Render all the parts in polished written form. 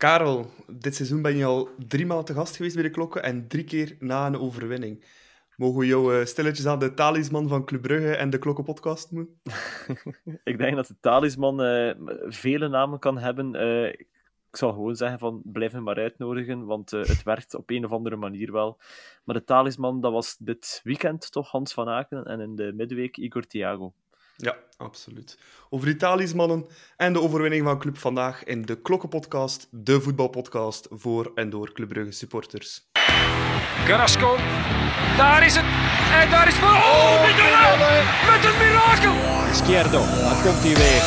Karel, dit seizoen ben je al 3 maal te gast geweest bij de Klokken en 3 keer na een overwinning. Mogen we jou stilletjes aan de talisman van Club Brugge en de Klokkenpodcast noemen? Ik denk dat de talisman vele namen kan hebben. Ik zal gewoon zeggen van, blijf hem maar uitnodigen, want het werkt op een of andere manier wel. Maar de talisman, dat was dit weekend toch Hans van Aken en in de midweek Igor Thiago. Ja, absoluut. Over die talismannen en de overwinning van Club vandaag in de Klokkenpodcast, de voetbalpodcast voor en door Club Brugge supporters. Carrasco, daar is het. En daar is het. Oh, Mignolet met een mirakel. Izquierdo, dan komt hij weer.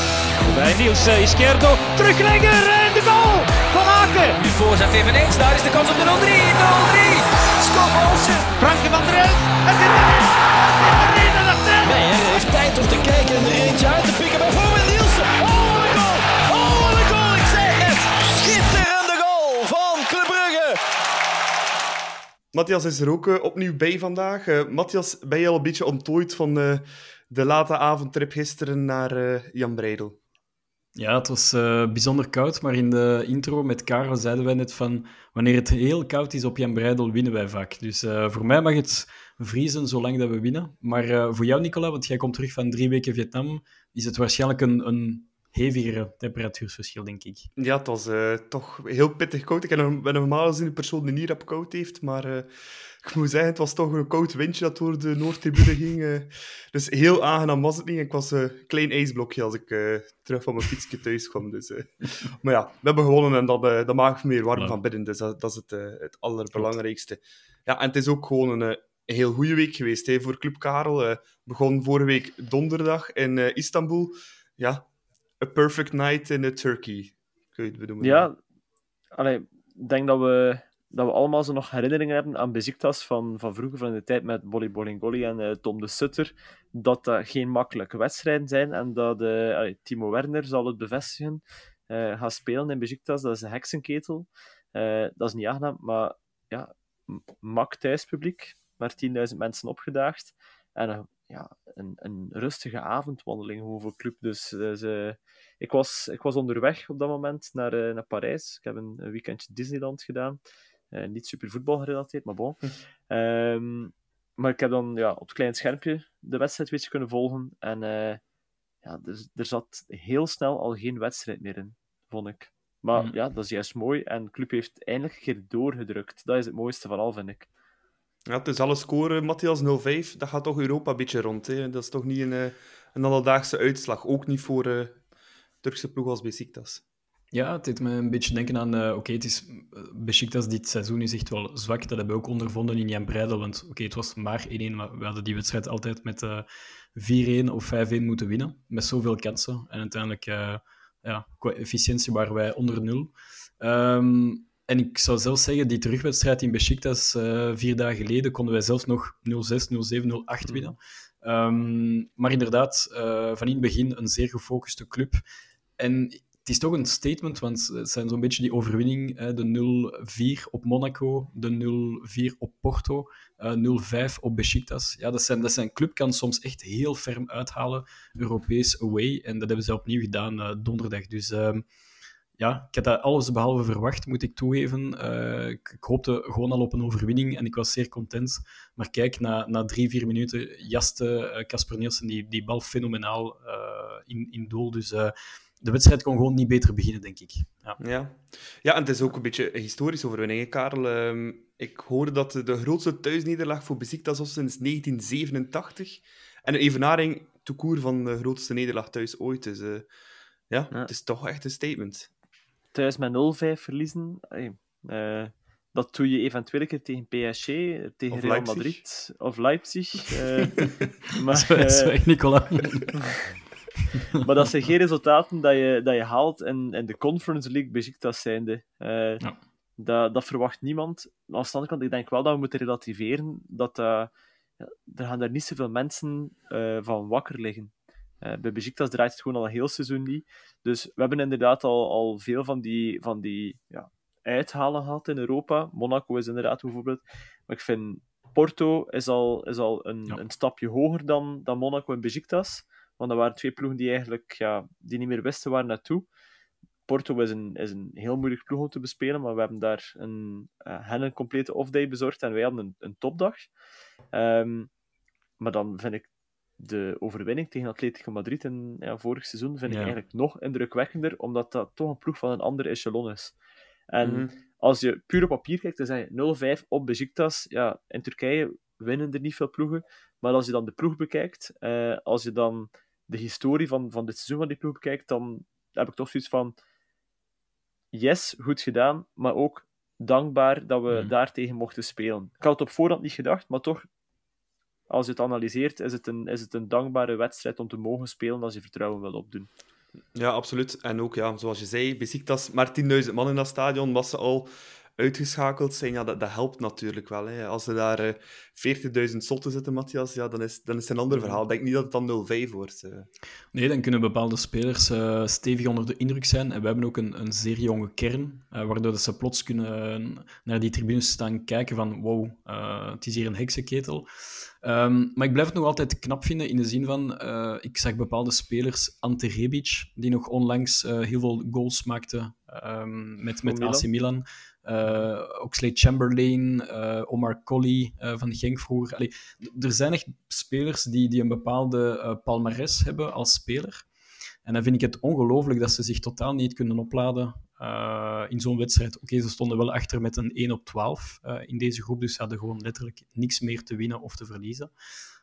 Bij Nielsen, Izquierdo, teruglegger en de goal van Aken. Nu voorzet eveneens, daar is de kans op de 0-3. 0-3, Scott Olsen. Frankie van der Elf, het is erin. Het is erin. Nee, hij heeft tijd om te kijken en er eentje uit te pikken. Bijvoorbeeld Nielsen. Oh, wat een goal. Oh, wat een goal. Ik zeg het. Schitterende goal van Club Brugge. Matthias is er ook opnieuw bij vandaag. Matthias, ben je al een beetje ontdooid van de late avondtrip gisteren naar Jan Breidel? Ja, het was bijzonder koud, maar in de intro met Karel zeiden wij net van wanneer het heel koud is op Jan Breidel, winnen wij vaak. Dus voor mij mag het vriezen zolang dat we winnen. Maar voor jou, Nicola, want jij komt terug van 3 weken Vietnam, is het waarschijnlijk een hevigere temperatuurverschil, denk ik. Ja, het was toch heel pittig koud. Ik ben normaal gezien een persoon die niet rap koud heeft, maar ik moet zeggen, het was toch een koud windje dat door de Noordtribune ging. Dus heel aangenaam was het niet. Ik was een klein ijsblokje als ik terug van mijn fietsje thuis kwam. Dus, maar ja, we hebben gewonnen en dat maakt me meer warm van binnen. Dus dat is het allerbelangrijkste. Ja, en het is ook gewoon een heel goede week geweest hè, voor Club Karel. Begon vorige week donderdag in Istanbul. Ja, a perfect night in Turkey. Kun je het benoemen? Ja, ik denk dat we allemaal zo nog herinneringen hebben aan Beşiktaş van vroeger, van de tijd met Bolli Bolingoli en Tom de Sutter, dat dat geen makkelijke wedstrijden zijn en dat Timo Werner zal het bevestigen, gaat spelen in Beşiktaş. Dat is een heksenketel. Dat is niet aangenaam, maar ja, mak thuispubliek, maar 10.000 mensen opgedaagd. En een rustige avondwandeling gewoon voor club. Dus ik was onderweg op dat moment naar Parijs. Ik heb een weekendje Disneyland gedaan. Niet super voetbal gerelateerd, maar bon. Maar ik heb dan op het klein schermpje de wedstrijd een beetje kunnen volgen. En er zat heel snel al geen wedstrijd meer in, vond ik. Maar ja, dat is juist mooi. En club heeft eindelijk een keer doorgedrukt. Dat is het mooiste van al, vind ik. Ja, het is alle scoren, Matthias 0-5, dat gaat toch Europa een beetje rond. Hè? Dat is toch niet een alledaagse uitslag, ook niet voor Turkse ploeg als Beşiktaş. Ja, het deed me een beetje denken aan... Beşiktaş dit seizoen is echt wel zwak. Dat hebben we ook ondervonden in Jan Breidel. Want het was maar 1-1, maar we hadden die wedstrijd altijd met 4-1 of 5-1 moeten winnen. Met zoveel kansen. En uiteindelijk, qua efficiëntie waren wij onder 0. En ik zou zelfs zeggen, die terugwedstrijd in Beşiktaş 4 dagen geleden konden wij zelfs nog 0-6, 0-7, 0-8 winnen. Maar inderdaad, van in het begin een zeer gefocuste club. En het is toch een statement, want het zijn zo'n beetje die overwinning. De 0-4 op Monaco, de 0-4 op Porto, 0-5 op Beşiktaş. Ja, dat zijn club kan soms echt heel ferm uithalen, Europees away. En dat hebben ze opnieuw gedaan donderdag. Dus... ja, ik had dat alles behalve verwacht, moet ik toegeven. Ik hoopte gewoon al op een overwinning en ik was zeer content. Maar kijk, na 3-4 minuten jaste Kasper Nielsen die bal fenomenaal in doel. Dus de wedstrijd kon gewoon niet beter beginnen, denk ik. Ja, en het is ook een beetje een historische overwinning, Karel. Ik hoorde dat de grootste thuisnederlaag voor Beşiktaş was sinds 1987. En een evenaring tout court van de grootste nederlaag thuis ooit. Dus het is toch echt een statement. Thuis met 0-5 verliezen, dat doe je eventueel tegen PSG, tegen Real Madrid of Leipzig. Nicola. Maar dat zijn geen resultaten dat je haalt in de Conference League Beşiktaş zijnde. Dat verwacht niemand. Maar aan de andere kant, ik denk wel dat we moeten relativeren dat er gaan daar niet zoveel mensen van wakker liggen. Bij Beşiktaş draait het gewoon al een heel seizoen niet. Dus we hebben inderdaad al veel van die uithalen gehad in Europa. Monaco is inderdaad bijvoorbeeld. Maar ik vind Porto is al een stapje hoger dan Monaco en Beşiktaş. Want dat waren 2 ploegen die eigenlijk die niet meer wisten waar naartoe. Porto is een heel moeilijk ploeg om te bespelen, maar we hebben daar hen een complete off-day bezorgd en wij hadden een topdag. Maar dan vind ik de overwinning tegen Atletico Madrid vorig seizoen vind ik eigenlijk nog indrukwekkender, omdat dat toch een ploeg van een ander echelon is. En als je puur op papier kijkt, dan zeg je 0-5 op Beşiktaş. Ja, in Turkije winnen er niet veel ploegen, maar als je dan de ploeg bekijkt, als je dan de historie van dit seizoen van die ploeg bekijkt, dan heb ik toch zoiets van yes, goed gedaan, maar ook dankbaar dat we daartegen mochten spelen. Ik had het op voorhand niet gedacht, maar toch, als je het analyseert, is het een dankbare wedstrijd om te mogen spelen als je vertrouwen wil opdoen. Ja, absoluut. En ook, ja, zoals je zei, Beşiktaş, maar 10.000 man in dat stadion, was ze al uitgeschakeld zijn, ja, dat helpt natuurlijk wel. Hè. Als er daar 40.000 zotten zitten, Matthias, ja, dan is het een ander verhaal. Ik denk niet dat het dan 0-5 wordt. Nee, dan kunnen bepaalde spelers stevig onder de indruk zijn. En we hebben ook een zeer jonge kern, waardoor dat ze plots kunnen naar die tribunes staan kijken van wow, het is hier een heksenketel. Maar ik blijf het nog altijd knap vinden in de zin van, ik zag bepaalde spelers, Ante Rebic, die nog onlangs heel veel goals maakte met AC Milan. Oxlade-Chamberlain, Omar Colley van Genk vroeger. Allee, er zijn echt spelers die een bepaalde palmares hebben als speler. En dan vind ik het ongelooflijk dat ze zich totaal niet kunnen opladen in zo'n wedstrijd. Oké, ze stonden wel achter met een 1-12 in deze groep, dus ze hadden gewoon letterlijk niks meer te winnen of te verliezen.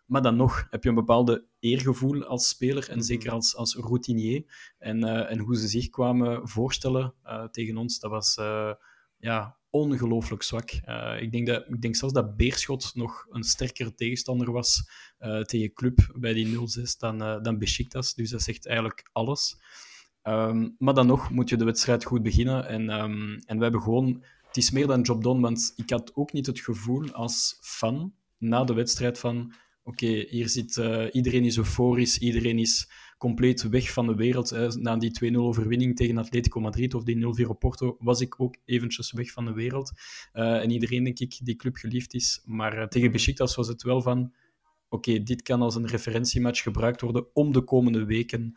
Maar dan nog heb je een bepaalde eergevoel als speler en zeker als routinier. En hoe ze zich kwamen voorstellen tegen ons, dat was... Ja, ongelooflijk zwak. Ik denk zelfs dat Beerschot nog een sterkere tegenstander was tegen Club bij die 0-6 dan Beşiktaş. Dus dat zegt eigenlijk alles. Maar dan nog moet je de wedstrijd goed beginnen. En we hebben gewoon... Het is meer dan job done, want ik had ook niet het gevoel als fan na de wedstrijd van... Oké, hier zit... Iedereen is euforisch, iedereen is... compleet weg van de wereld. Na die 2-0 overwinning tegen Atletico Madrid of die 0-4 op Porto, was ik ook eventjes weg van de wereld. En iedereen, denk ik, die club geliefd is. Maar tegen Beşiktaş was het wel van... Oké, dit kan als een referentiematch gebruikt worden om de komende weken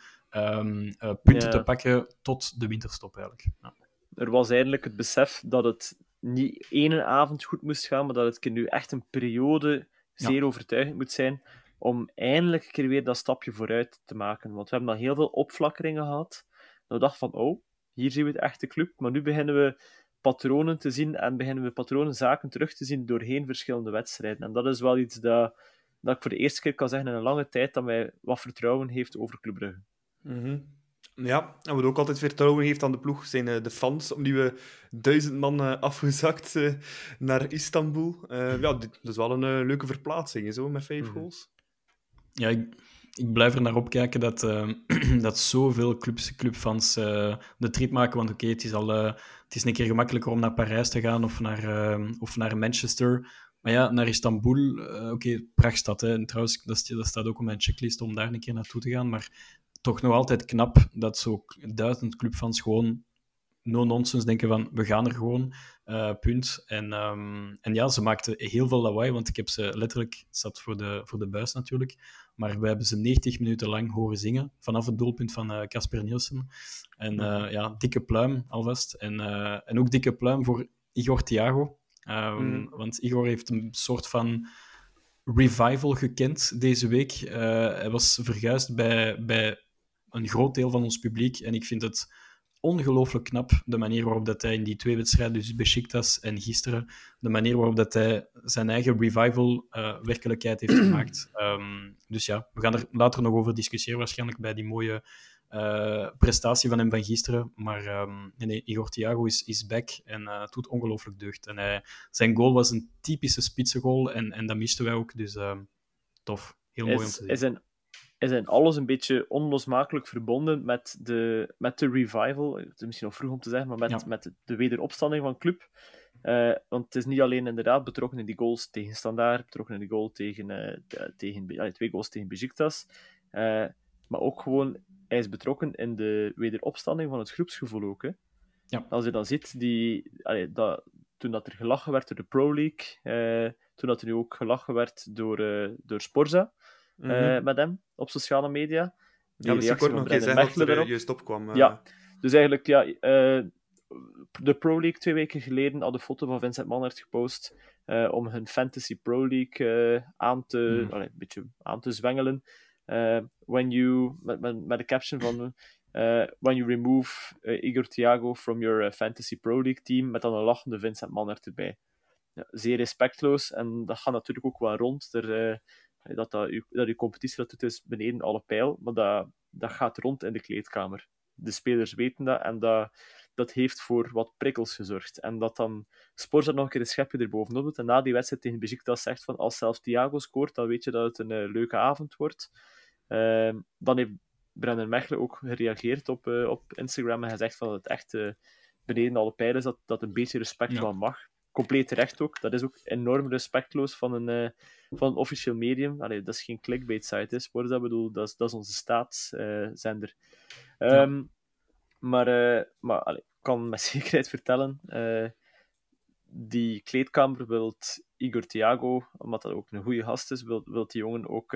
punten te pakken tot de winterstop, eigenlijk. Ja. Er was eigenlijk het besef dat het niet één avond goed moest gaan, maar dat het nu echt een periode zeer overtuigend moet zijn... om eindelijk een keer weer dat stapje vooruit te maken. Want we hebben al heel veel opflakkeringen gehad. We dachten van, oh, hier zien we het echte club. Maar nu beginnen we patronen te zien en beginnen we patronenzaken terug te zien doorheen verschillende wedstrijden. En dat is wel iets dat ik voor de eerste keer kan zeggen in een lange tijd, dat mij wat vertrouwen heeft over Club Brugge. Ja, en wat ook altijd vertrouwen heeft aan de ploeg zijn de fans, om die we 1000 man afgezakt naar Istanbul. Ja, dat is wel een leuke verplaatsing, zo, met 5 goals. Ja, ik blijf er naar opkijken dat zoveel clubfans de trip maken. Want oké, het is een keer gemakkelijker om naar Parijs te gaan of naar Manchester. Maar ja, naar Istanbul, prachtstad. Hè. En trouwens, dat staat ook op mijn checklist om daar een keer naartoe te gaan. Maar toch nog altijd knap dat zo 1000 clubfans gewoon no-nonsense denken van we gaan er gewoon, punt. En ja, ze maakten heel veel lawaai, want ik heb ze letterlijk, zat voor de buis natuurlijk, maar we hebben ze 90 minuten lang horen zingen, vanaf het doelpunt van Kasper Nielsen. En ja, dikke pluim alvast. En ook dikke pluim voor Igor Thiago, want Igor heeft een soort van revival gekend deze week. Hij was verguisd bij een groot deel van ons publiek en ik vind het ongelooflijk knap, de manier waarop dat hij in die 2 wedstrijden, dus Beşiktaş en gisteren, de manier waarop dat hij zijn eigen revival werkelijkheid heeft gemaakt. Dus ja, we gaan er later nog over discussiëren, waarschijnlijk bij die mooie prestatie van hem van gisteren. Maar Igor Thiago is back en het doet ongelooflijk deugd. En zijn goal was een typische spitsengoal en dat misten wij ook, dus tof. Heel mooi om te zien. Is in alles een beetje onlosmakelijk verbonden met de revival. Het is misschien nog vroeg om te zeggen, maar met de wederopstanding van club. Want het is niet alleen inderdaad betrokken in die goals tegen Standaard, betrokken in die goal tegen 2 goals tegen Beşiktaş. Maar ook gewoon, hij is betrokken in de wederopstanding van het groepsgevoel ook. Hè. Ja. Als je dan ziet, toen dat er gelachen werd door de Pro League, toen dat er nu ook gelachen werd door Sporza, met hem op sociale media. Die reactie van Brendan Mechelen erop. Juist opkwam. Ja, Dus eigenlijk, ja, de Pro League 2 weken geleden had een foto van Vincent Mannaert gepost om hun Fantasy Pro League een beetje aan te zwengelen. Met de caption van when you remove Igor Thiago from your Fantasy Pro League team, met dan een lachende Vincent Mannaert erbij. Ja, zeer respectloos, en dat gaat natuurlijk ook wel rond. Dat je competitie dat doet is beneden alle pijl, maar dat gaat rond in de kleedkamer. De spelers weten dat, en dat heeft voor wat prikkels gezorgd. En dat dan Sporza nog een keer een schepje erbovenop doet, en na die wedstrijd tegen Beşiktaş zegt van als zelfs Thiago scoort, dan weet je dat het een leuke avond wordt. Dan heeft Brendan Mechelen ook gereageerd op Instagram en gezegd van dat het echt beneden alle pijlen is, dat een beetje respect van mag. Compleet terecht ook. Dat is ook enorm respectloos van een officieel medium. Allee, dat is geen clickbait-site, Sporza. Ik bedoel, dat is onze staatszender. Maar ik kan met zekerheid vertellen, die kleedkamer wil Igor Thiago, omdat dat ook een goede gast is, wil die jongen ook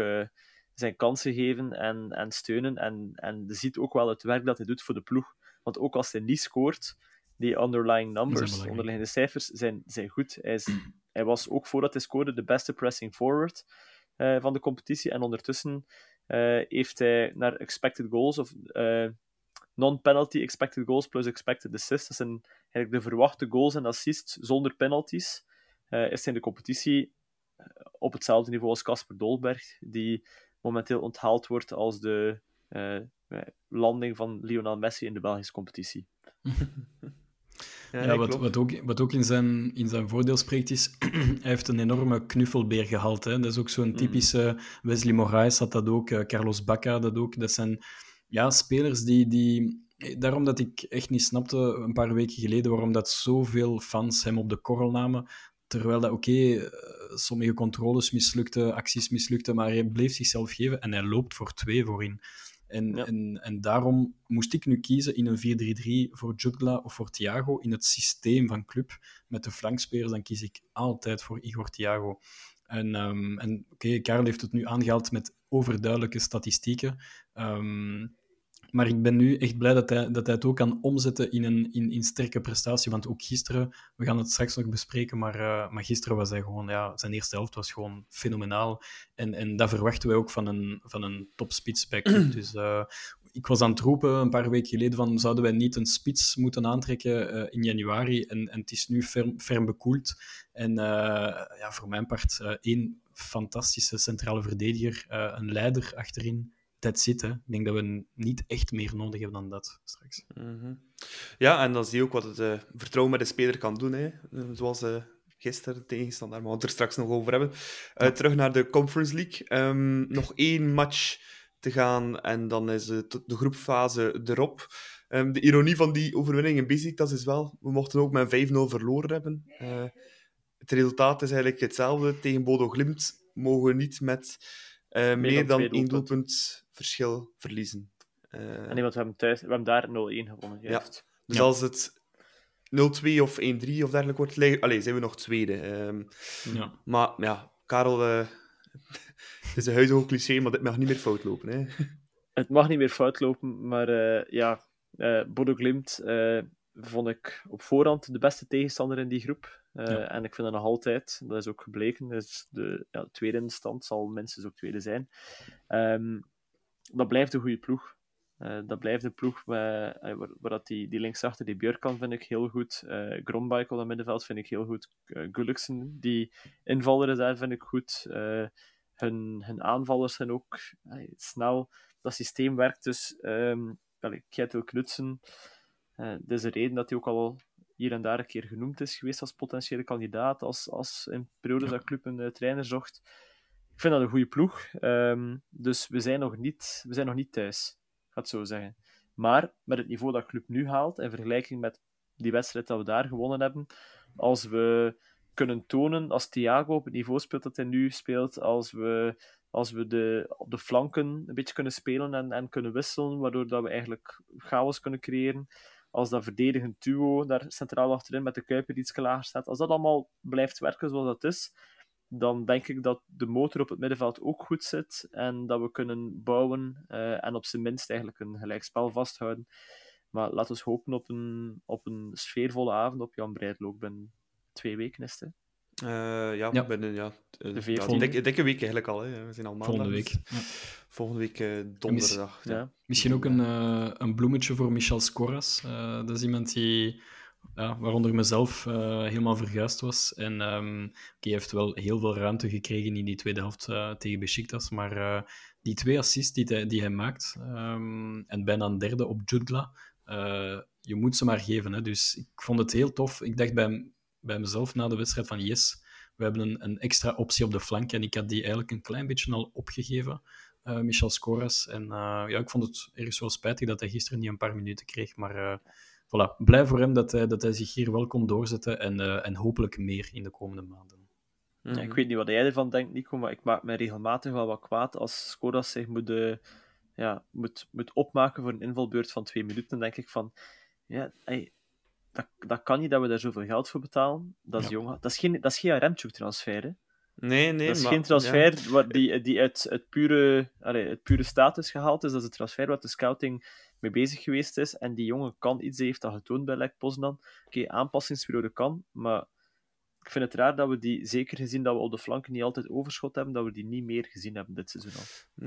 zijn kansen geven en steunen. En ziet ook wel het werk dat hij doet voor de ploeg. Want ook als hij niet scoort, die underlying numbers, onderliggende cijfers, zijn goed. Hij was ook, voordat hij scoorde, de beste pressing forward van de competitie. En ondertussen heeft hij naar expected goals, of non-penalty expected goals plus expected assists, dat zijn eigenlijk de verwachte goals en assists zonder penalties, is hij in de competitie op hetzelfde niveau als Casper Dolberg, die momenteel onthaald wordt als de landing van Lionel Messi in de Belgische competitie. Ja, wat ook in zijn voordeel spreekt is, hij heeft een enorme knuffelbeer gehaald. Hè? Dat is ook zo'n typische Wesley Moraes had dat ook, Carlos Bacca dat ook. Dat zijn spelers die... Daarom dat ik echt niet snapte een paar weken geleden waarom dat zoveel fans hem op de korrel namen. Terwijl dat sommige controles mislukten, acties mislukten, maar hij bleef zichzelf geven en hij loopt voor 2 voorin. En daarom moest ik nu kiezen in een 4-3-3 voor Jutgla of voor Thiago. In het systeem van club met de flankspelers, dan kies ik altijd voor Igor Thiago. En Karel heeft het nu aangehaald met overduidelijke statistieken. Maar ik ben nu echt blij dat hij het ook kan omzetten in sterke prestatie. Want ook gisteren, we gaan het straks nog bespreken, maar gisteren was hij gewoon... zijn eerste helft was gewoon fenomenaal. En dat verwachten wij ook van een topspits bij club. Dus ik was aan het roepen een paar weken geleden van zouden wij niet een spits moeten aantrekken in januari? En het is nu ferm bekoeld. En voor mijn part 1 fantastische centrale verdediger, een leider achterin. Dat zit, hè. Ik denk dat we niet echt meer nodig hebben dan dat straks. Mm-hmm. Ja, en dan zie je ook wat het vertrouwen met de speler kan doen. Hè. Zoals gisteren, de tegenstander, maar we gaan het er straks nog over hebben. Terug naar de Conference League. Nog 1 match te gaan en dan is de groepfase erop. De ironie van die overwinning in Beşiktaş is wel, we mochten ook met 5-0 verloren hebben. Het resultaat is eigenlijk hetzelfde. Tegen Bodo Glimt mogen we niet met... meer dan 1 doelpunt verschil verliezen. Want we hebben daar 0-1 gewonnen. Juist. Ja. Dus als het 0-2 of 1-3 of dergelijke wordt, zijn we nog tweede. Maar ja, Karel, het is een huidige cliché, maar dit mag niet meer fout lopen. Hè? Het mag niet meer fout lopen, maar Bodo Glimt vond ik op voorhand de beste tegenstander in die groep. En ik vind dat nog altijd, dat is ook gebleken, dus de tweede in de stand zal minstens ook tweede zijn. Dat blijft een goede ploeg. Dat blijft een ploeg waar dat die linksachter, die Björkan, vind ik heel goed. Grombeik op het middenveld vind ik heel goed. Gulliksen, die invaller is daar, vind ik goed. Hun aanvallers zijn ook snel. Dat systeem werkt dus. Kjetil Knutsen, dat is de reden dat hij ook al hier en daar een keer genoemd is geweest als potentiële kandidaat, als in periodes dat club een trainer zocht. Ik vind dat een goede ploeg. Dus we zijn nog niet thuis, ik ga het zo zeggen. Maar met het niveau dat club nu haalt, in vergelijking met die wedstrijd dat we daar gewonnen hebben, als we kunnen tonen, als Thiago op het niveau speelt dat hij nu speelt, als we op de flanken een beetje kunnen spelen en kunnen wisselen, waardoor dat we eigenlijk chaos kunnen creëren, als dat verdedigend duo daar centraal achterin met de Kuiper die iets lager staat, als dat allemaal blijft werken zoals dat is, dan denk ik dat de motor op het middenveld ook goed zit en dat we kunnen bouwen en op zijn minst eigenlijk een gelijkspel vasthouden. Maar laten we hopen op een sfeervolle avond op Jan Breidel. Ook binnen 2 weken is het. Ja, binnen de 14e. Dikke week eigenlijk al. Hè. We zijn al maandag. Volgende week donderdag. Ja. Misschien ook een bloemetje voor Michel Scoras. Dat is iemand die... Ja, waaronder mezelf helemaal verguisd was. En hij heeft wel heel veel ruimte gekregen in die tweede helft tegen Beşiktaş. Maar die 2 assists die hij maakt, en bijna een derde op Jutgla, je moet ze maar geven. Hè. Dus ik vond het heel tof. Ik dacht bij mezelf na de wedstrijd van yes, we hebben een extra optie op de flank. En ik had die eigenlijk een klein beetje al opgegeven, Michel Scoras. En ik vond het ergens wel spijtig dat hij gisteren niet een paar minuten kreeg, maar... Voilà, blij voor hem dat hij zich hier wel kon doorzetten en hopelijk meer in de komende maanden. Ja, ik weet niet wat jij ervan denkt, Nico, maar ik maak me regelmatig wel wat kwaad als Scoras zich moet opmaken voor een invalbeurt van 2 minuten. Dan denk ik van, dat kan niet dat we daar zoveel geld voor betalen. Dat is jongen. Dat is geen Remchuk-transfer, hè? Nee, dat is geen transfer die uit pure status gehaald is. Dat is een transfer wat de scouting... mee bezig geweest is, en die jongen kan iets, hij heeft dat getoond bij Lech Poznan. Oké, aanpassingsperiode kan, maar ik vind het raar dat we die, zeker gezien dat we op de flanken niet altijd overschot hebben, dat we die niet meer gezien hebben dit seizoen al.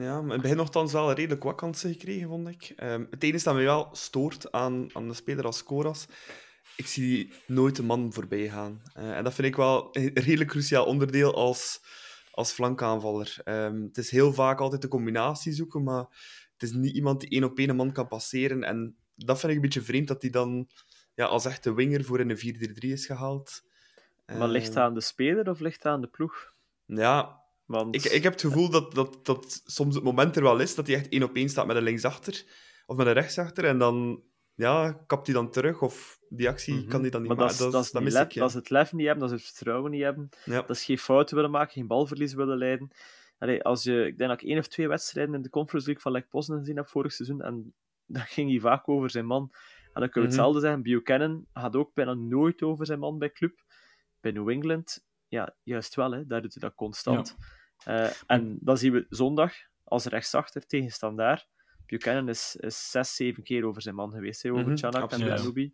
Ja, maar in het begin nogthans wel redelijk wat kansen gekregen, vond ik. Het enige dat mij wel stoort aan de speler als Scoras, ik zie nooit de man voorbij gaan. En dat vind ik wel een redelijk cruciaal onderdeel als flankaanvaller. Het is heel vaak altijd de combinatie zoeken, maar... Het is niet iemand die 1-op-1 een man kan passeren. En dat vind ik een beetje vreemd, dat hij dan als echte winger voor in een 4-3-3 is gehaald. Maar ligt het aan de speler of ligt het aan de ploeg? Ja, want... ik heb het gevoel dat soms het moment er wel is dat hij echt 1-op-1 staat met een linksachter of met een rechtsachter. En dan kapt hij dan terug of die actie kan hij dan niet maken. Dat is het lef niet hebben, dat is het vertrouwen niet hebben. Ja. Dat is geen fouten willen maken, geen balverlies willen leiden. Allee, ik denk dat ik 1 of 2 wedstrijden in de Conference League van Lech Poznan gezien heb vorig seizoen, en dat ging hij vaak over zijn man. En dan kun je hetzelfde zeggen. Buchanan gaat ook bijna nooit over zijn man bij club. Bij New England, juist wel, hè, daar doet hij dat constant. Ja. En dan zien we zondag, als rechtsachter tegen Standaard. Buchanan is 6-7 keer over zijn man geweest, hè, over Chanak en Bernoulli.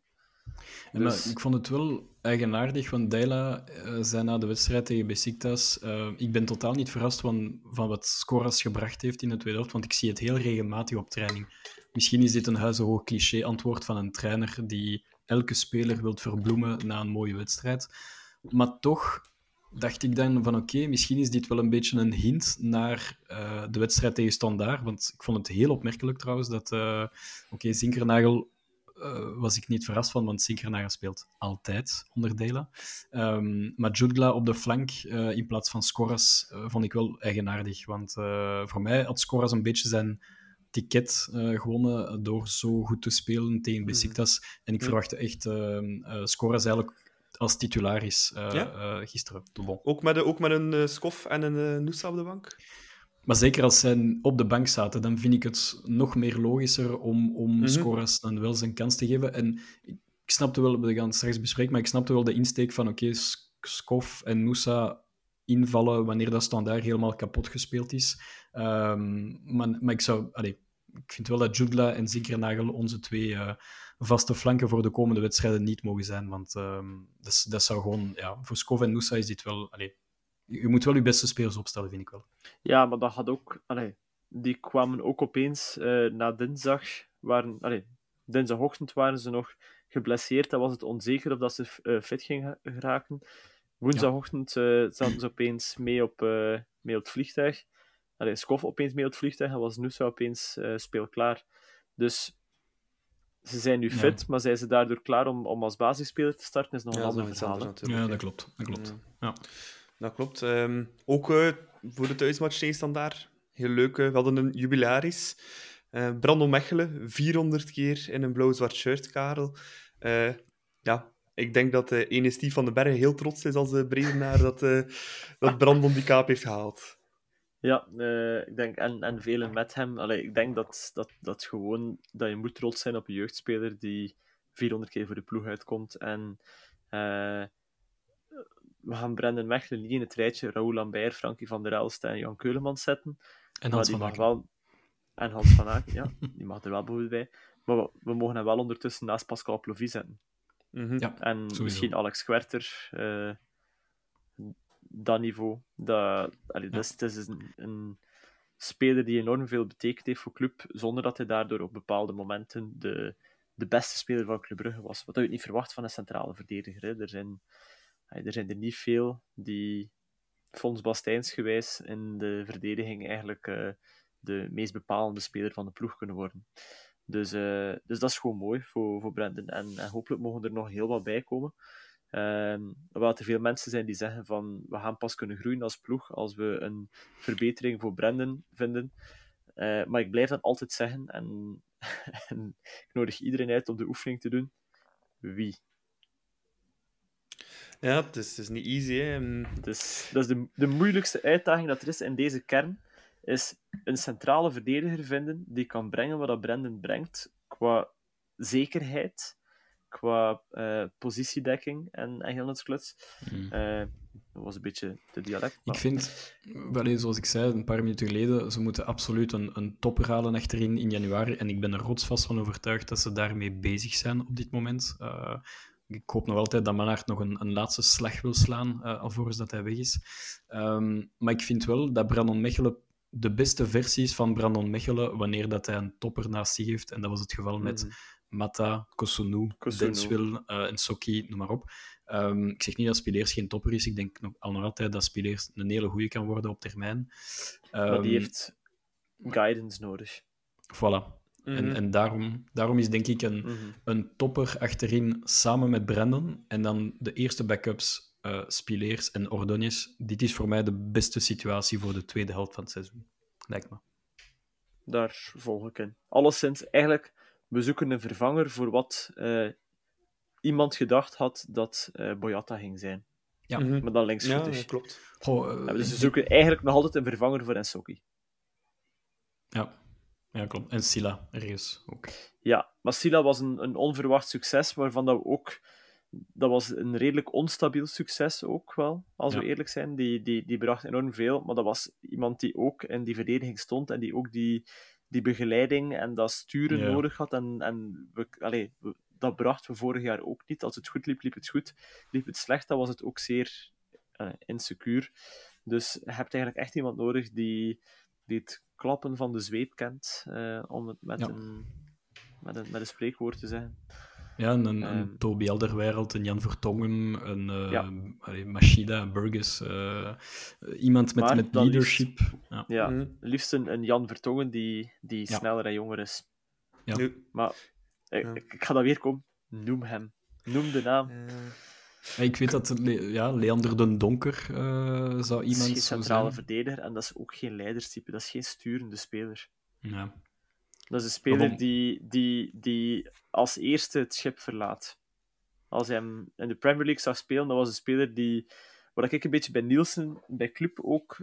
Ja, dus... Ik vond het wel eigenaardig, want Dayla zei na de wedstrijd tegen Beşiktaş, ik ben totaal niet verrast van wat Scoras gebracht heeft in de tweede helft, want ik zie het heel regelmatig op training. Misschien is dit een huizenhoog cliché-antwoord van een trainer die elke speler wilt verbloemen na een mooie wedstrijd. Maar toch dacht ik dan van oké, misschien is dit wel een beetje een hint naar de wedstrijd tegen Standaard, want ik vond het heel opmerkelijk trouwens dat Zinkernagel... was ik niet verrast van, want Zinkernagel speelt altijd onder Dayla. Maar Jutgla op de flank in plaats van Scoras vond ik wel eigenaardig. Want voor mij had Scoras een beetje zijn ticket gewonnen door zo goed te spelen tegen Beşiktaş. En ik verwachtte echt Scoras eigenlijk als titularis gisteren. Bon. Ook met een Skof en een Nusa op de bank? Maar zeker als zij op de bank zaten, dan vind ik het nog meer logischer om Scoras dan wel zijn kans te geven. En ik snapte wel, we gaan het straks bespreken, maar ik snapte wel de insteek van Skof en Nusa invallen wanneer dat Standaard helemaal kapot gespeeld is. Maar ik vind wel dat Jutgla en Zinkernagel onze 2 vaste flanken voor de komende wedstrijden niet mogen zijn. Want dat zou gewoon... Ja, voor Skof en Nusa is dit wel... Je moet wel je beste spelers opstellen, vind ik wel. Ja, maar dat had ook... die kwamen ook opeens na dinsdag... Dinsdagochtend waren ze nog geblesseerd. Dan was het onzeker of dat ze fit gingen geraken. Woensdagochtend zaten ze opeens mee op het vliegtuig. Skof opeens mee op het vliegtuig en was Nusa opeens speelklaar. Dus ze zijn nu fit, maar zijn ze daardoor klaar om als basisspeler te starten? Dat is nog een ander verhaal. Ja, dat klopt. Ja. Dat klopt. Ook voor de thuismatch tegenstandaar. Heel leuk. We hadden een jubilaris. Brando Mechelen, 400 keer in een blauw-zwart shirt, Karel. Ik denk dat ene Steve van den Bergen heel trots is als Bredenaar dat Brandon die kaap heeft gehaald. Ja, ik denk, en velen met hem. Ik denk dat gewoon dat je moet trots zijn op een jeugdspeler die 400 keer voor de ploeg uitkomt. En... we gaan Brendan Mechelen niet in het rijtje Raoul Lambert, Frankie van der Elst en Jan Keulemans zetten. En Hans van Aken. En Hans van Aken, ja. Die mag er wel bijvoorbeeld bij. Maar we mogen hem wel ondertussen naast Pascal Plovy zetten. Mm-hmm. Ja, en sowieso. Misschien Alex Kwerter. Dat niveau. Het is een speler die enorm veel betekend heeft voor club, zonder dat hij daardoor op bepaalde momenten de beste speler van Club Brugge was. Wat had je niet verwacht van een centrale verdediger. Hè? Er zijn er niet veel die Fons Bastijns gewijs in de verdediging eigenlijk de meest bepalende speler van de ploeg kunnen worden. Dus dat is gewoon mooi voor Brendan. En hopelijk mogen er nog heel wat bij komen. Hoewel er veel mensen zijn die zeggen van we gaan pas kunnen groeien als ploeg als we een verbetering voor Brendan vinden. Maar ik blijf dat altijd zeggen en ik nodig iedereen uit om de oefening te doen. Wie? Ja, het is niet easy. Hè? Dat is de moeilijkste uitdaging dat er is in deze kern. Is een centrale verdediger vinden die kan brengen wat dat Brendan brengt qua zekerheid, qua positiedekking en heel het kluts. Dat was een beetje de dialect. Maar... Ik vind, zoals ik zei een paar minuten geleden, ze moeten absoluut een topper halen achterin in januari. En ik ben er rotsvast van overtuigd dat ze daarmee bezig zijn op dit moment. Ik hoop nog altijd dat Mannaert nog een laatste slag wil slaan, alvorens dat hij weg is. Maar ik vind wel dat Brandon Mechelen de beste versies van Brandon Mechelen, wanneer dat hij een topper naast zich heeft, en dat was het geval met Mata, Kosunu. Denswil en Soki, noem maar op. Ik zeg niet dat Spileers geen topper is. Ik denk nog altijd dat Spileers een hele goeie kan worden op termijn. Maar die heeft guidance nodig. Voilà. En daarom is denk ik een topper achterin samen met Brendan en dan de eerste backups Spileers en Ordóñez. Dit is voor mij de beste situatie voor de tweede helft van het seizoen, lijkt me. Daar volg ik in. Alleszins, eigenlijk, we zoeken een vervanger voor wat iemand gedacht had dat Boyata ging zijn. Ja. Maar dan linksvoetig. Ja, dat klopt. Dus we zoeken eigenlijk nog altijd een vervanger voor Ensoki. Ja. Ja, klopt. En Silla, Reus ook. Ja, maar Silla was een onverwacht succes, waarvan dat we ook... Dat was een redelijk onstabiel succes ook wel, als we eerlijk zijn. Die bracht enorm veel, maar dat was iemand die ook in die verdediging stond en die ook die begeleiding en dat sturen nodig had. Dat brachten we vorig jaar ook niet. Als het goed liep, liep het goed. Liep het slecht, dan was het ook zeer insecuur. Dus je hebt eigenlijk echt iemand nodig die het klappen van de zweep kent, om het met een spreekwoord te zeggen. Ja, een Toby Alderweireld, een Jan Vertongen, een Machida, Burgess, iemand met leadership. Liefst een Jan Vertongen die sneller en jonger is. Ja. Nu, maar ik ga dat weer komen. Noem hem. Noem de naam. Ik weet dat Leander den Donker zou iemand zijn. Is geen centrale verdediger en dat is ook geen leiderstype. Dat is geen sturende speler. Ja. Dat is een speler die als eerste het schip verlaat. Als hij hem in de Premier League zag spelen, dat was een speler die... Wat ik een beetje bij Nielsen, bij Club ook,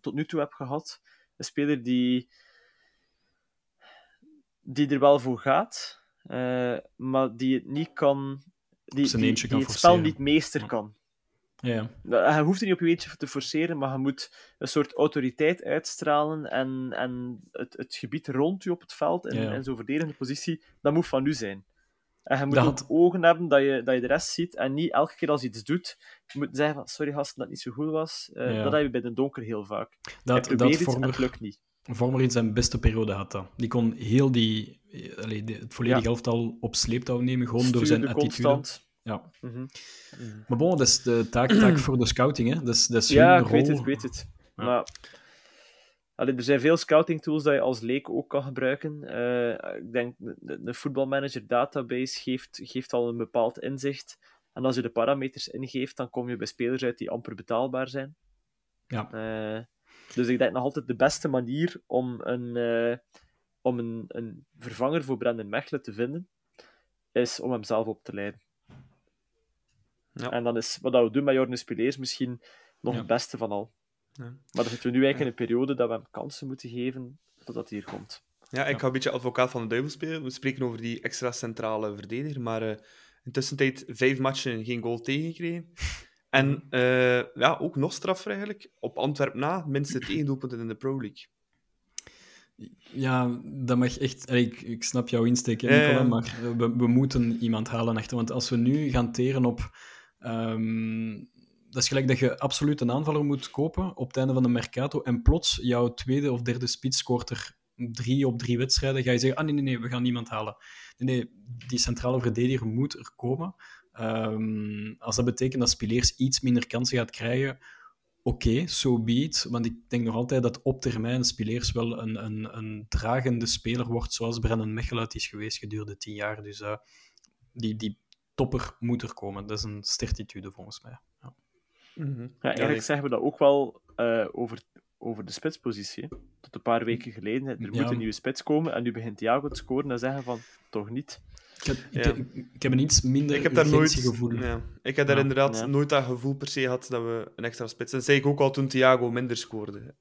tot nu toe heb gehad. Een speler die er wel voor gaat, maar die het niet kan... Die het spel niet meester kan. Ja. Je hoeft er niet op je eentje te forceren, maar je moet een soort autoriteit uitstralen en het gebied rond je op het veld in zo'n verdedigende positie, dat moet van u zijn. En je moet ogen hebben dat je de rest ziet en niet elke keer als je iets doet, je moet zeggen van, sorry gast, dat het niet zo goed was. Dat heb je bij Den Donker heel vaak. En het lukt niet. Vormer in zijn beste periode had dat. Die kon heel het volledige elftal op sleeptouw nemen, gewoon door zijn attitude. Ja. Maar bon, dat is de taak voor de scouting, hè? Dat is hun rol. Ik weet het. Ja. Maar, er zijn veel scouting tools dat je als leek ook kan gebruiken. Ik denk, de voetbalmanager database geeft al een bepaald inzicht. En als je de parameters ingeeft, dan kom je bij spelers uit die amper betaalbaar zijn. Ja. Dus ik denk nog altijd de beste manier om een vervanger voor Brendan Mechelen te vinden, is om hem zelf op te leiden. Ja. En dan is wat we doen met Jorne Spileers misschien nog het beste van al. Ja. Maar dan zitten we nu eigenlijk in een periode dat we hem kansen moeten geven totdat hij hier komt. Ja, ik ga een beetje advocaat van de duivel spelen. We spreken over die extra centrale verdediger, maar intussen tijd 5 matchen geen goal tegengekregen. En ook nog straffer eigenlijk, op Antwerpen na, minste tegendoelpunten in de Pro League. Ja, dat mag echt... Ik snap jouw insteek, Nicola, maar we moeten iemand halen achter. Want als we nu gaan teren op... dat is gelijk dat je absoluut een aanvaller moet kopen op het einde van de Mercato en plots jouw tweede of derde spits scoort er 3 op 3 wedstrijden, ga je zeggen, nee, we gaan niemand halen. Nee, die centrale verdediger moet er komen. Als dat betekent dat Spileers iets minder kansen gaat krijgen... Oké, so be it. Want ik denk nog altijd dat op termijn Spileers wel een dragende speler wordt, zoals Brennan Mecheluit is geweest gedurende 10 jaar. Dus die topper moet er komen. Dat is een certitude volgens mij. Ja. Mm-hmm. Ja, eigenlijk zeggen we dat ook wel over de spitspositie. Tot een paar weken geleden. Er moet een nieuwe spits komen en nu begint Thiago te scoren en zeggen van, toch niet. Ik heb een iets minder urgentiegevoel. Ik heb daar inderdaad nooit dat gevoel per se gehad dat we een extra spits... Dat zei ik ook al toen Thiago minder scoorde.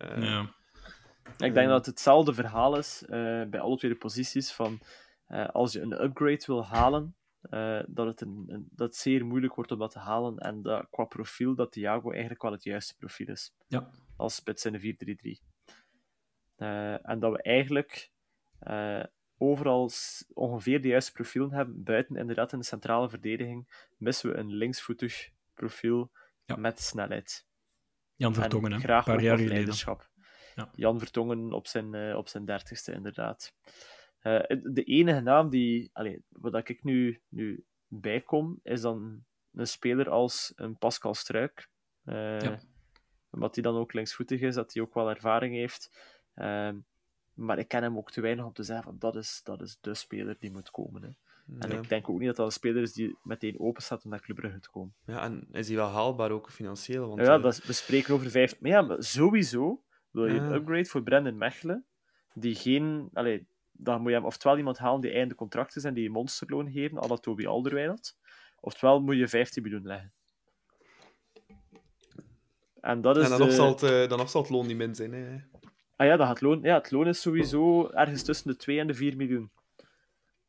Ik denk dat het hetzelfde verhaal is bij alle twee de posities. Van, als je een upgrade wil halen, dat het zeer moeilijk wordt om dat te halen. En qua profiel dat Thiago eigenlijk wel het juiste profiel is. Ja. Als spits in de 4-3-3. En dat we eigenlijk... overal ongeveer de juiste profielen hebben. Buiten inderdaad in de centrale verdediging missen we een linksvoetig profiel met snelheid. Jan Vertongen, hè? Graag een paar jaar geleden. Ja. Jan Vertongen op zijn 30ste, inderdaad. De enige naam die... wat ik nu bijkom, is dan een speler als een Pascal Struijk. Omdat hij dan ook linksvoetig is, dat hij ook wel ervaring heeft. Maar ik ken hem ook te weinig om te zeggen van dat is de speler die moet komen. Hè. En ik denk ook niet dat dat een speler is die meteen open staat om naar Club Brugge te komen. Ja, en is hij wel haalbaar ook financieel? Want, we spreken over 5... Maar sowieso wil je een upgrade voor Brendan Mechelen, die geen... Dan moet je hem oftewel iemand halen die einde contract is en die een monsterloon geven, à la Toby Alderweireld. Oftewel moet je 15 miljoen leggen. En dat is dan zal het loon niet min zijn, hè. Het loon is sowieso ergens tussen de 2 en de 4 miljoen.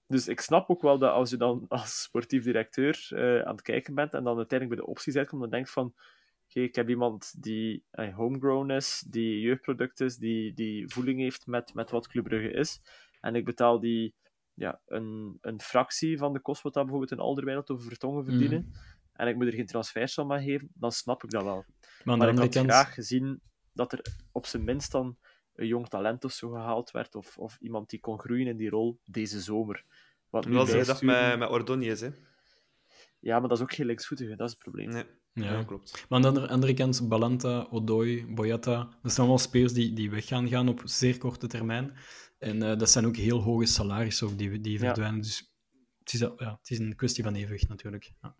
Dus ik snap ook wel dat als je dan als sportief directeur aan het kijken bent en dan uiteindelijk bij de opties uitkomt, dan denkt van, oké, ik heb iemand die homegrown is, die jeugdproduct is, die voeling heeft met wat Club Brugge is. En ik betaal die een fractie van de kost wat dat bijvoorbeeld in Alderweireld of Vertongen verdienen. En ik moet er geen transfersom aan geven, dan snap ik dat wel. Maar ik had graag gezien dat er op zijn minst dan een jong talent of zo gehaald werd, of iemand die kon groeien in die rol deze zomer. Wat nu dat is gedacht met Ordóñez, hè? Ja, maar dat is ook geen linksvoetige, dat is het probleem. Nee. Ja, klopt. Maar aan de andere kant, Balanta, Odoi, Boyata, dat zijn allemaal spelers die weggaan op zeer korte termijn. En dat zijn ook heel hoge salarissen die verdwijnen. Ja. Dus het is een kwestie van evenwicht, natuurlijk. Ja.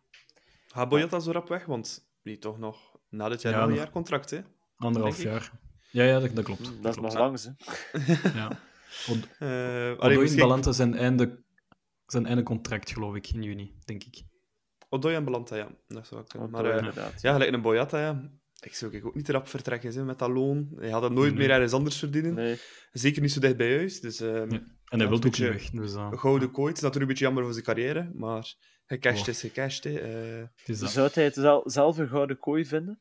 Gaat Boyata zo rap weg? Want die toch nog na dit jaar een jaar contract, hè? 1,5 jaar. Ja, dat klopt. Dat is nog langs, hè. Ja. Odoi en Balanta zijn einde contract, geloof ik, in juni, denk ik. Odoi en Balanta, ja. Dat zou ik kunnen. Maar inderdaad. Ja, gelijk een Boyata, ja. Ik zou ook niet rap vertrekken hè, met dat loon. Hij had dat nooit meer ergens anders verdienen. Nee. Zeker niet zo dicht bij huis. Dus, en hij wil ook niet weg. Dus, gouden kooi. Het is natuurlijk een beetje jammer voor zijn carrière, maar gecashed is gecashed. Zou hij het zelf een gouden kooi vinden?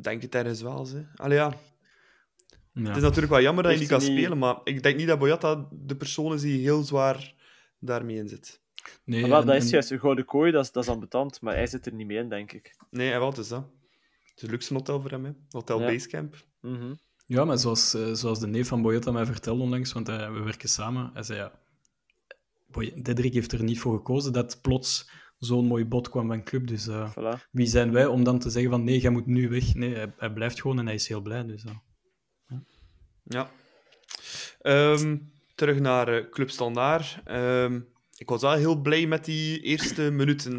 Denk het ergens wel, hè. Allee, ja. Het is natuurlijk wel jammer dat je niet kan spelen, maar ik denk niet dat Boyata de persoon is die heel zwaar daarmee in zit. Nee, dat is juist een gouden kooi, dat is ambetant, maar hij zit er niet mee in, denk ik. Nee, wat is dat? Het is een luxe hotel voor hem, hè. Hotel Basecamp. Mm-hmm. Ja, maar zoals de neef van Boyata mij vertelde onlangs, want we werken samen, hij zei Dedrick heeft er niet voor gekozen dat plots zo'n mooi bod kwam van club, dus wie zijn wij om dan te zeggen van nee, jij moet nu weg. Nee, hij blijft gewoon en hij is heel blij. Dus, terug naar Club Standaard. Ik was wel heel blij met die eerste minuten,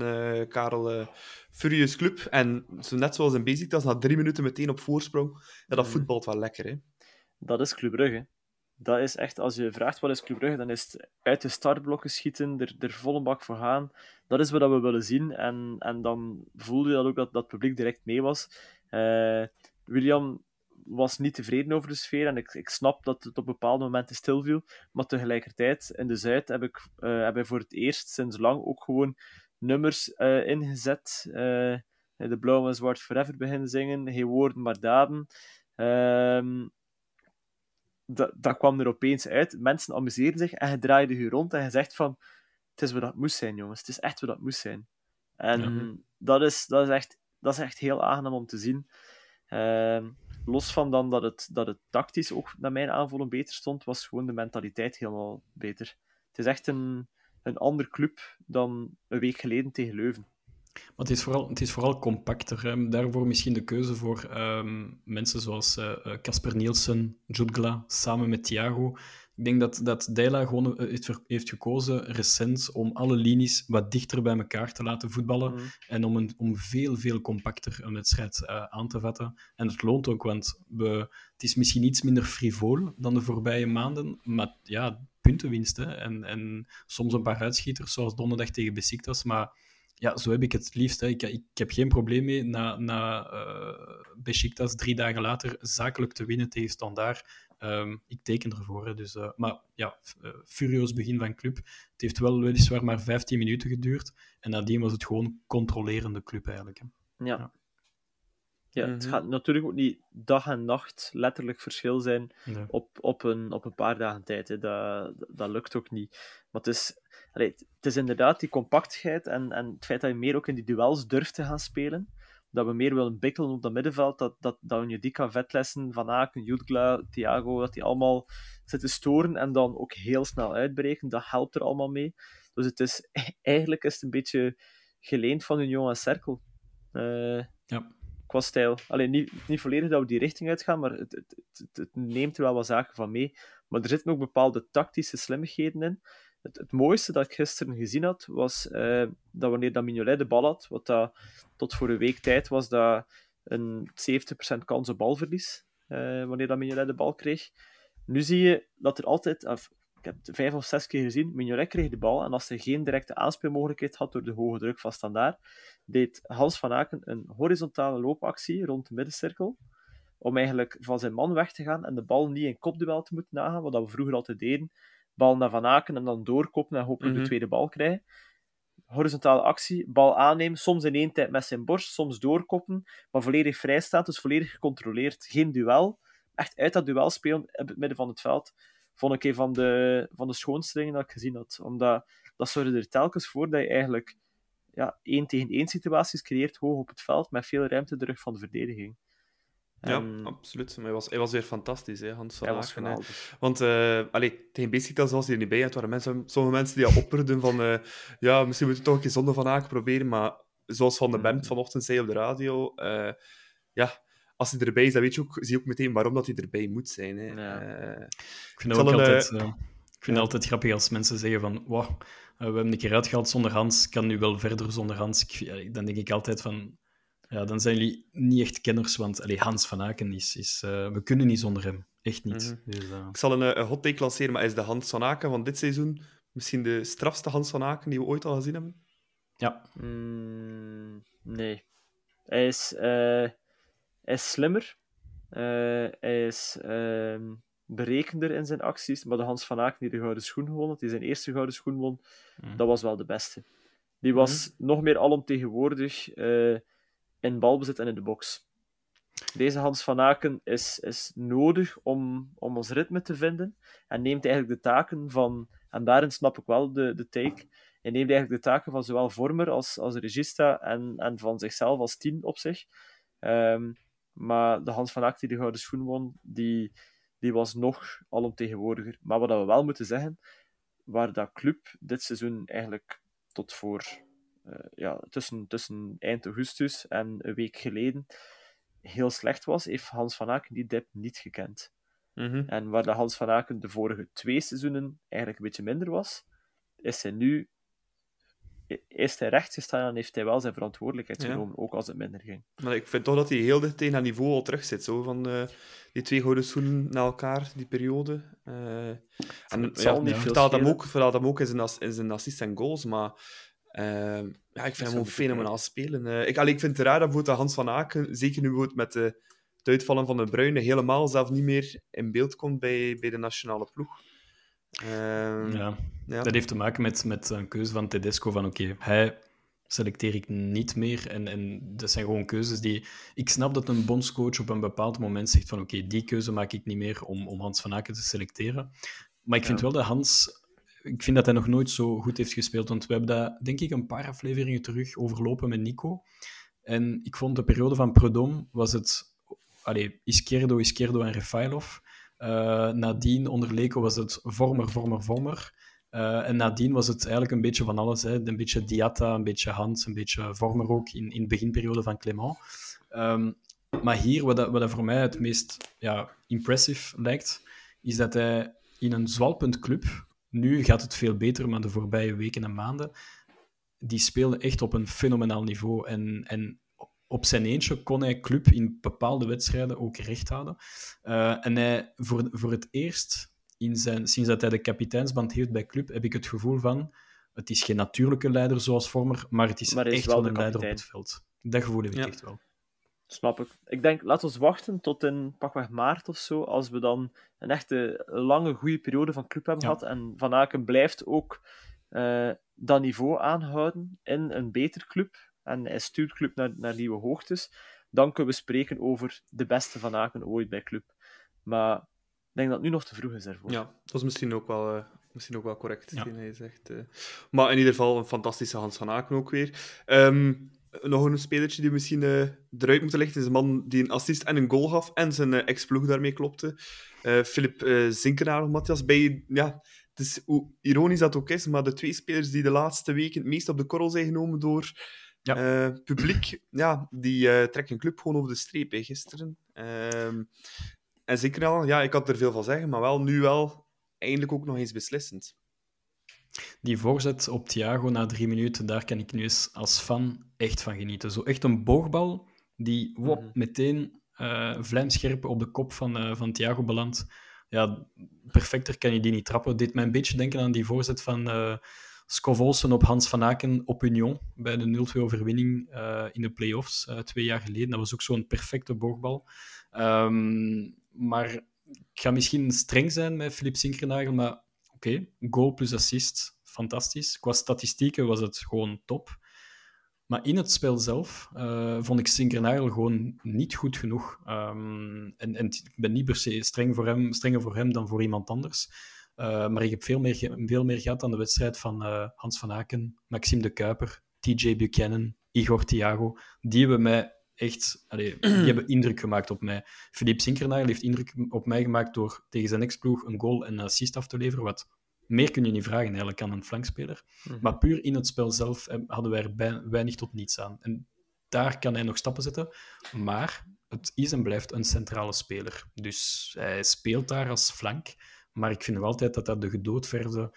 Karel. Furious club. En zo net zoals in Besiktas, na 3 minuten meteen op voorsprong. Ja, dat voetbalt wel lekker, hè. Dat is Club Brugge. Dat is echt, als je vraagt wat is Club Brugge, dan is het uit de startblokken schieten, er volle bak voor gaan. Dat is wat we willen zien. En dan voelde je dat ook dat het publiek direct mee was. William was niet tevreden over de sfeer. En ik snap dat het op bepaalde momenten stilviel. Maar tegelijkertijd, in de Zuid heb ik voor het eerst sinds lang ook gewoon nummers ingezet. De Blauw en Zwart Forever beginnen zingen. Geen woorden, maar daden. dat kwam er opeens uit. Mensen amuseerden zich en je draaide je rond en je zegt van, het is wat dat moest zijn, jongens. Het is echt wat dat moest zijn. En dat is echt heel aangenaam om te zien. Los van dan dat het tactisch ook naar mijn aanvoelen beter stond, was gewoon de mentaliteit helemaal beter. Het is echt een ander club dan een week geleden tegen Leuven. Maar het is vooral compacter. Hè. Daarvoor misschien de keuze voor mensen zoals Kasper Nielsen, Jutgla, samen met Thiago. Ik denk dat Deila gewoon heeft gekozen recent om alle linies wat dichter bij elkaar te laten voetballen en om veel, veel compacter een wedstrijd aan te vatten. En het loont ook, want het is misschien iets minder frivol dan de voorbije maanden, maar ja, puntenwinst. Hè. En soms een paar uitschieters, zoals donderdag tegen Besiktas, maar... Ja, zo heb ik het liefst. Hè. Ik heb geen probleem mee na Beşiktaş 3 dagen later zakelijk te winnen tegen Standaard. Ik teken ervoor. Hè. Dus, furieus begin van club. Het heeft weliswaar maar 15 minuten geduurd. En nadien was het gewoon controlerende club eigenlijk. Hè. Ja, het gaat natuurlijk ook niet dag en nacht letterlijk verschil zijn op een paar dagen tijd. Hè. Dat lukt ook niet. Maar het is inderdaad die compactheid en het feit dat je meer ook in die duels durft te gaan spelen. Dat we meer willen bikkelen op dat middenveld. Dat je die kan vetlessen. Van Aken, Jutgla, Thiago, dat die allemaal zitten storen en dan ook heel snel uitbreken. Dat helpt er allemaal mee. Dus eigenlijk is het een beetje geleend van Union en Cercle. Qua stijl. Alleen niet volledig dat we die richting uitgaan, maar het neemt er wel wat zaken van mee. Maar er zitten ook bepaalde tactische slimmigheden in. Het mooiste dat ik gisteren gezien had, was dat wanneer dat Mignolet de bal had, wat dat tot voor een week tijd was, dat een 70% kans op balverlies, wanneer dat Mignolet de bal kreeg. Nu zie je dat er altijd, ik heb het 5 of 6 keer gezien, Mignolet kreeg de bal en als hij geen directe aanspeelmogelijkheid had door de hoge druk van Standaard, deed Hans van Aken een horizontale loopactie rond de middencirkel, om eigenlijk van zijn man weg te gaan en de bal niet in kopduel te moeten nagaan, wat we vroeger altijd deden. Bal naar Van Aken en dan doorkoppen en hopelijk de tweede bal krijgen. Horizontale actie, bal aannemen, soms in één tijd met zijn borst, soms doorkoppen, maar volledig vrijstaand, dus volledig gecontroleerd. Geen duel. Echt uit dat duel spelen op het midden van het veld. Vond ik een van de schoonste dingen dat ik gezien had. Omdat dat zorgde er telkens voor dat je eigenlijk 1-tegen-1 situaties creëert, hoog op het veld, met veel ruimte terug van de verdediging. Ja, absoluut. Maar hij was weer fantastisch, hè, Hans van Aken. Hij was geweldig. Want tegen Beşiktaş was hij er niet bij. Het waren sommige mensen die al opperden van... misschien moeten we toch een keer zonder Van Aken proberen. Maar zoals Van de Bempt vanochtend zei op de radio... als hij erbij is, dan zie je ook meteen waarom dat hij erbij moet zijn. Hè. Ja. Ik vind dat ook altijd... Ik vind het altijd grappig als mensen zeggen van wow, we hebben een keer uitgehaald zonder Hans. Kan nu wel verder zonder Hans. Dan denk ik altijd van... Ja, dan zijn jullie niet echt kenners, want Hans van Aken is we kunnen niet zonder hem. Echt niet. Dus, ik zal een hot take lanceren, maar is de Hans van Aken van dit seizoen misschien de strafste Hans van Aken die we ooit al gezien hebben? Ja. Nee. Hij is slimmer. Hij is berekender in zijn acties, maar de Hans van Aken die de gouden schoen won, die zijn eerste gouden schoen won, dat was wel de beste. Die was nog meer alomtegenwoordig... in balbezit en in de box. Deze Hans van Aken is nodig om ons ritme te vinden en neemt eigenlijk de taken van, en daarin snap ik wel de take, hij neemt eigenlijk de taken van zowel vormer als regista en van zichzelf als 10 op zich. Maar de Hans van Aken die de gouden schoen won, die was nog alomtegenwoordiger. Maar wat we wel moeten zeggen, waar dat club dit seizoen eigenlijk tot voor... tussen eind augustus en een week geleden heel slecht was, heeft Hans van Aken die dip niet gekend. En waar de Hans van Aken de vorige 2 seizoenen eigenlijk een beetje minder was, is hij rechtgestaan en heeft hij wel zijn verantwoordelijkheid genomen, ook als het minder ging. Maar ik vind toch dat hij heel dicht tegen dat niveau al terug zit, zo, van die 2 gouden schoenen na elkaar, die periode. Vertaalt hem ook in zijn assists en goals, maar ik vind hem ook fenomenaal spelen. Ik vind het raar dat Hans van Aken, zeker nu met het uitvallen van de Bruyne, helemaal zelf niet meer in beeld komt bij de nationale ploeg. Dat heeft te maken met een keuze van Tedesco van oké, hij selecteer ik niet meer. En dat zijn gewoon keuzes die... Ik snap dat een bondscoach op een bepaald moment zegt van oké, die keuze maak ik niet meer om Hans van Aken te selecteren. Maar ik vind wel dat Hans... Ik vind dat hij nog nooit zo goed heeft gespeeld. Want we hebben dat, denk ik, een paar afleveringen terug overlopen met Nico. En ik vond de periode van Prud'homme was het... Allee, Izquierdo en Refailov. Nadien onder Leko was het Vormer. En nadien was het eigenlijk een beetje van alles. Hè. Een beetje Diatta, een beetje Hans, een beetje Vormer ook in de beginperiode van Clément. Maar hier, wat dat voor mij het meest impressive lijkt, is dat hij in een zwalpuntclub... Nu gaat het veel beter, maar de voorbije weken en maanden, die speelden echt op een fenomenaal niveau. En op zijn eentje kon hij club in bepaalde wedstrijden ook recht houden. En hij, voor het eerst, sinds dat hij de kapiteinsband heeft bij club, heb ik het gevoel van, het is geen natuurlijke leider zoals Vormer, maar het is echt wel een leider op het veld. Dat gevoel heb ik echt wel. Snap ik. Ik denk, laten we wachten tot in pakweg maart of zo, als we dan een echte lange, goede periode van club hebben gehad. En Van Aken blijft ook dat niveau aanhouden in een beter club. En hij stuurt club naar nieuwe hoogtes. Dan kunnen we spreken over de beste Van Aken ooit bij club. Maar ik denk dat het nu nog te vroeg is daarvoor. Ja, dat is misschien ook wel correct. Ja. Hij zegt, Maar in ieder geval een fantastische Hans Van Aken ook weer. Nog een spelertje die we misschien eruit moeten lichten, is een man die een assist en een goal gaf en zijn ex-ploeg daarmee klopte. Filip Zinkenaar of Matthias. Het is, hoe ironisch dat ook is, maar de twee spelers die de laatste weken het meest op de korrel zijn genomen door publiek, die trekken een club gewoon over de streep gisteren. En Zinkenaar, ik had er veel van zeggen, maar nu eindelijk ook nog eens beslissend. Die voorzet op Thiago na 3 minuten, daar kan ik nu eens als fan echt van genieten. Zo echt een boogbal die meteen vlijmscherp op de kop van Thiago belandt. Ja, perfecter kan je die niet trappen. Deed mij een beetje denken aan die voorzet van Schov Olsen op Hans van Aken op Union bij de 0-2 overwinning in de play-offs 2 jaar geleden. Dat was ook zo'n perfecte boogbal. Maar ik ga misschien streng zijn met Filip Zinkernagel, maar oké, goal plus assist, fantastisch. Qua statistieken was het gewoon top. Maar in het spel zelf vond ik Zinkernagel gewoon niet goed genoeg. En ik ben niet per se strenger voor hem dan voor iemand anders. Maar ik heb veel meer gehad aan de wedstrijd van Hans van Aken, Maxime de Kuiper, TJ Buchanan, Igor Thiago. Die hebben indruk gemaakt op mij. Filip Zinkernagel heeft indruk op mij gemaakt door tegen zijn ex-ploeg een goal en een assist af te leveren. Wat meer kun je niet vragen eigenlijk aan een flankspeler. Mm-hmm. Maar puur in het spel zelf hadden wij er weinig tot niets aan. En daar kan hij nog stappen zetten. Maar het is en blijft een centrale speler. Dus hij speelt daar als flank. Maar ik vind nog altijd dat dat de gedoodverde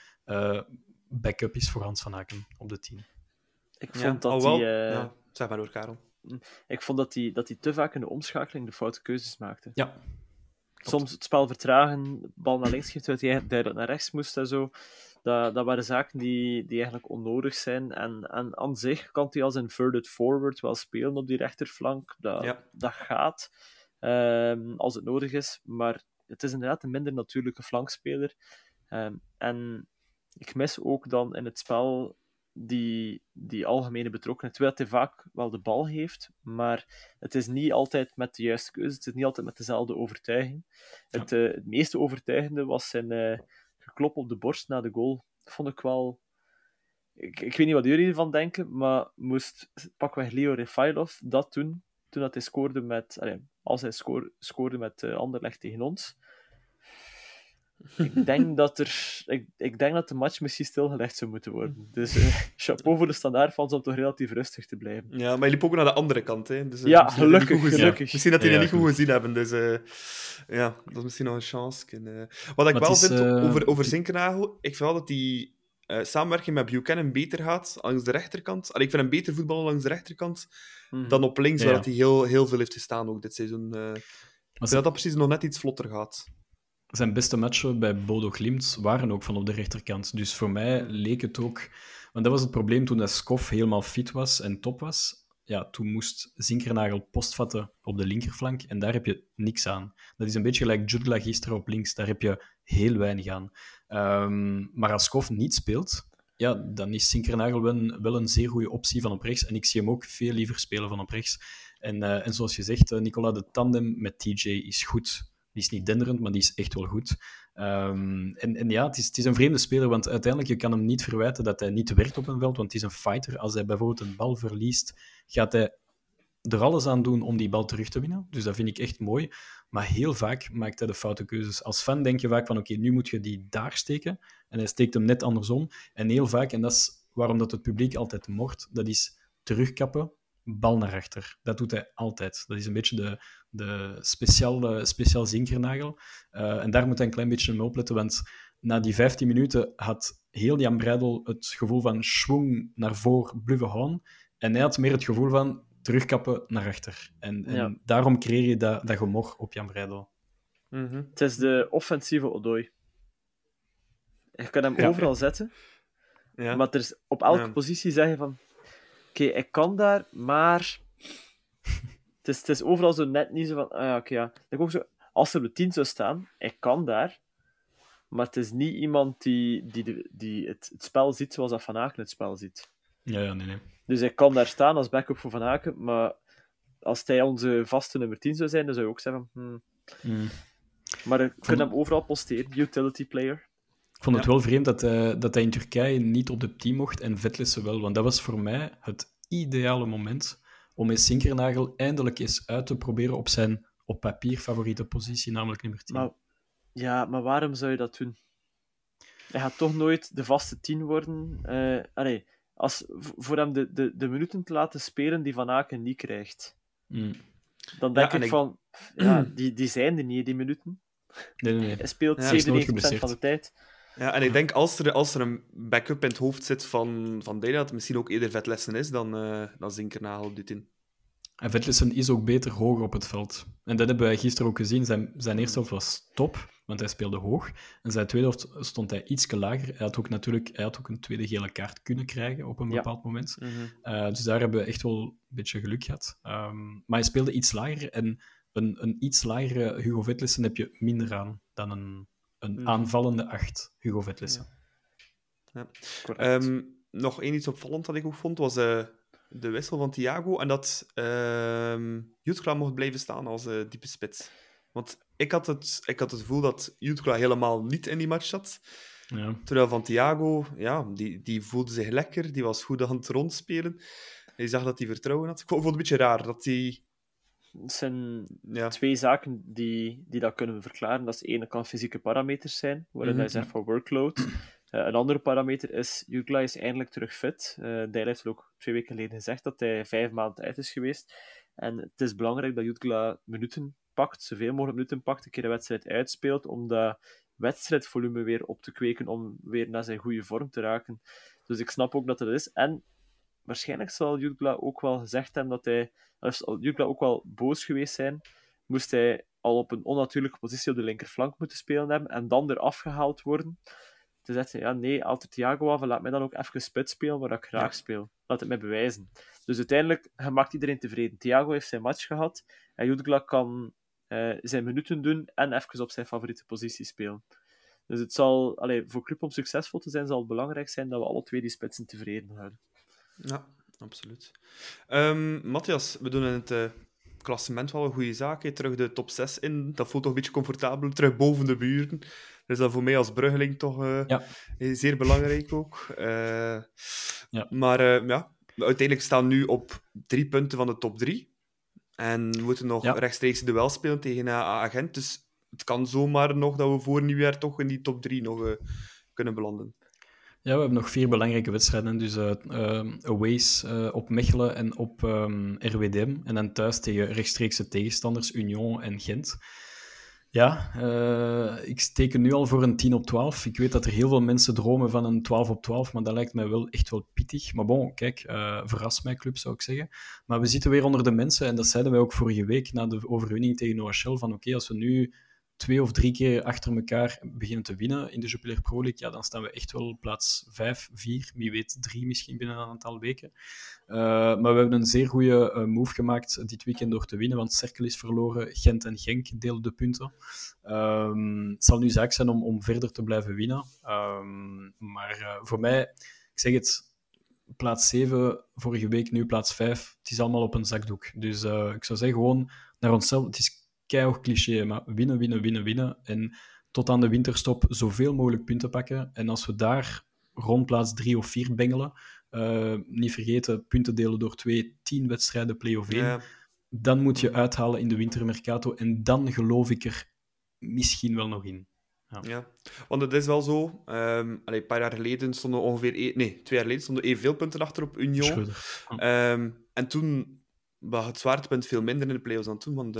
backup is voor Hans van Aken op de team. Ik vond dat hij... Zeg maar door, Karel. Ik vond dat hij te vaak in de omschakeling de foute keuzes maakte. Ja. Soms het spel vertragen, bal naar links geeft uit, hij duidelijk naar rechts moest en zo. Dat waren zaken die eigenlijk onnodig zijn. En aan zich kan hij als inverted forward wel spelen op die rechterflank. Dat gaat, als het nodig is. Maar het is inderdaad een minder natuurlijke flankspeler. En ik mis ook dan in het spel... Die algemene betrokkenheid. Terwijl hij vaak wel de bal heeft, maar het is niet altijd met de juiste keuze. Het is niet altijd met dezelfde overtuiging. Het meest overtuigende was zijn geklop op de borst na de goal. Dat vond ik wel... Ik weet niet wat jullie ervan denken, maar moest pakweg Leo Refailov dat doen, toen dat hij scoorde met... als hij scoorde met Anderlecht tegen ons... Ik denk dat de match misschien stilgelegd zou moeten worden. Dus chapeau voor de Standaardfans om toch relatief rustig te blijven. Ja, maar je liep ook naar de andere kant. Hè? Dus, gelukkig. Misschien dat die het niet goed gezien hebben. Dus dat is misschien nog een chance. Wat ik wel vind over Zinkernagel, ik vind wel dat die samenwerking met Buchanan beter gaat langs de rechterkant. Ik vind hem beter voetballen langs de rechterkant dan op links, waar hij heel, heel veel heeft gestaan ook dit seizoen. Ik vind dat precies nog net iets vlotter gaat. Zijn beste matchen bij Bodo Glimt waren ook van op de rechterkant. Dus voor mij leek het ook... Want dat was het probleem toen dat Schov helemaal fit was en top was. Ja, toen moest Zinkernagel postvatten op de linkerflank. En daar heb je niks aan. Dat is een beetje gelijk Jutla gisteren op links. Daar heb je heel weinig aan. Maar als Schov niet speelt, ja, dan is Sinkernagel wel een zeer goede optie van op rechts. En ik zie hem ook veel liever spelen van op rechts. En zoals je zegt, Nicola, de tandem met TJ is goed. Die is niet denderend, maar die is echt wel goed. En ja, het is een vreemde speler, want uiteindelijk, je kan hem niet verwijten dat hij niet werkt op een veld, want het is een fighter. Als hij bijvoorbeeld een bal verliest, gaat hij er alles aan doen om die bal terug te winnen. Dus dat vind ik echt mooi. Maar heel vaak maakt hij de foute keuzes. Als fan denk je vaak van, oké, nu moet je die daar steken. En hij steekt hem net andersom. En heel vaak, en dat is waarom dat het publiek altijd moordt, dat is terugkappen, bal naar achter. Dat doet hij altijd. Dat is een beetje de speciaal Zinkernagel. En daar moet hij een klein beetje mee opletten, want na die 15 minuten had heel Jan Breidel het gevoel van schwung naar voren, bluffen houden. En hij had meer het gevoel van terugkappen naar achter. En ja, daarom creëer je dat gemor op Jan Breidel. Mm-hmm. Het is de offensieve Odoi. Je kan hem overal zetten, maar er is op elke positie zeggen van oké, ik kan daar, maar het is overal zo net niet zo van als er op de 10 zou staan, ik kan daar, maar het is niet iemand die het spel ziet zoals dat Van Aken het spel ziet. Nee. Dus ik kan daar staan als backup voor Van Aken, maar als hij onze vaste nummer 10 zou zijn, dan zou je ook zeggen maar ik kan hem overal posteren, utility player. Ik vond het wel vreemd dat hij in Turkije niet op de team mocht en Vetlessen wel, want dat was voor mij het ideale moment om eens Sinkernagel eindelijk eens uit te proberen op zijn op papier favoriete positie, namelijk nummer 10. Maar waarom zou je dat doen? Hij gaat toch nooit de vaste 10 worden. Voor hem de minuten te laten spelen die Van Aken niet krijgt. Dan denk ik van... Die zijn er niet, die minuten. Nee. Hij speelt 97% van de tijd. Ja, en ik denk, als er een backup in het hoofd zit van Deira, dat het misschien ook eerder Vetlessen is dan Zinkernagel dit in. En Vetlessen is ook beter hoog op het veld. En dat hebben wij gisteren ook gezien. Zijn eerste helft was top, want hij speelde hoog. En zijn tweede helft stond hij ietsje lager. Hij had ook een tweede gele kaart kunnen krijgen op een bepaald moment. Mm-hmm. Dus daar hebben we echt wel een beetje geluk gehad. Maar hij speelde iets lager. En een iets lagere Hugo Vetlessen heb je minder aan dan een aanvallende 8 Hugo Vetlessen. Ja. Nog één iets opvallend dat ik ook vond, was de wissel van Thiago en dat Jutkla mocht blijven staan als diepe spits. Want ik had het gevoel dat Jutkla helemaal niet in die match zat. Ja. Terwijl van Thiago, die voelde zich lekker, die was goed aan het rondspelen. Je zag dat hij vertrouwen had. Ik vond het een beetje raar dat hij... Het zijn twee zaken die dat kunnen verklaren. Dat is de ene kan fysieke parameters zijn, waarin hij zegt van workload. Een andere parameter is, Jugla is eindelijk terug fit. Deil heeft ook 2 weken geleden gezegd dat hij 5 maanden uit is geweest. En het is belangrijk dat Jugla minuten pakt, zoveel mogelijk minuten pakt, een keer de wedstrijd uitspeelt, om dat wedstrijdvolume weer op te kweken, om weer naar zijn goede vorm te raken. Dus ik snap ook dat dat is. En waarschijnlijk zal Jugla ook wel gezegd hebben dat hij... Jukla ook wel boos geweest zijn, moest hij al op een onnatuurlijke positie op de linkerflank moeten spelen hebben en dan eraf gehaald worden. Toen zei hij, altijd Thiago af en laat mij dan ook even spits spelen waar ik graag speel. Laat het mij bewijzen. Dus uiteindelijk, hij maakt iedereen tevreden. Thiago heeft zijn match gehad en Jukla kan zijn minuten doen en even op zijn favoriete positie spelen. Dus het zal, voor club om succesvol te zijn, zal het belangrijk zijn dat we alle twee die spitsen tevreden houden. Ja. Absoluut. Matthias, we doen in het klassement wel een goede zaak. Terug de top 6 in. Dat voelt toch een beetje comfortabel. Terug boven de buren. Dus dat voor mij als Bruggeling toch zeer belangrijk ook. Maar uiteindelijk staan we nu op 3 punten van de top 3. En we moeten nog rechtstreeks duel spelen tegen Agent. Dus het kan zomaar nog dat we voor nieuwjaar toch in die top 3 nog kunnen belanden. Ja, we hebben nog 4 belangrijke wedstrijden. Dus aways op Mechelen en op RWDM. En dan thuis tegen rechtstreekse tegenstanders, Union en Gent. Ja, ik teken nu al voor een 10/12. Ik weet dat er heel veel mensen dromen van een 12/12, maar dat lijkt mij wel echt wel pittig. Maar bon, kijk, verras mij club, zou ik zeggen. Maar we zitten weer onder de mensen. En dat zeiden wij ook vorige week na de overwinning tegen OHL. Van oké, als we nu 2 of 3 keer achter elkaar beginnen te winnen in de Jupiler Pro League, dan staan we echt wel op plaats 5, 4, wie weet 3 misschien binnen een aantal weken. Maar we hebben een zeer goede move gemaakt dit weekend door te winnen, want Cerkel is verloren, Gent en Genk deelden de punten. Het zal nu zaak zijn om verder te blijven winnen. Maar voor mij... Ik zeg het, plaats 7 vorige week, nu plaats 5. Het is allemaal op een zakdoek. Dus ik zou zeggen, gewoon naar onszelf. Het is keihard cliché, maar winnen. En tot aan de winterstop zoveel mogelijk punten pakken. En als we daar rond plaats 3 of 4 bengelen, niet vergeten, punten delen door 2, 10 wedstrijden play-off 1. Ja. Dan moet je uithalen in de wintermercato. En dan geloof ik er misschien wel nog in. Ja, ja, want het is wel zo. Een paar jaar geleden stonden ongeveer... Nee, 2 jaar geleden stonden evenveel punten achter op Union. En toen lag het zwaartepunt veel minder in de play-offs dan toen. Want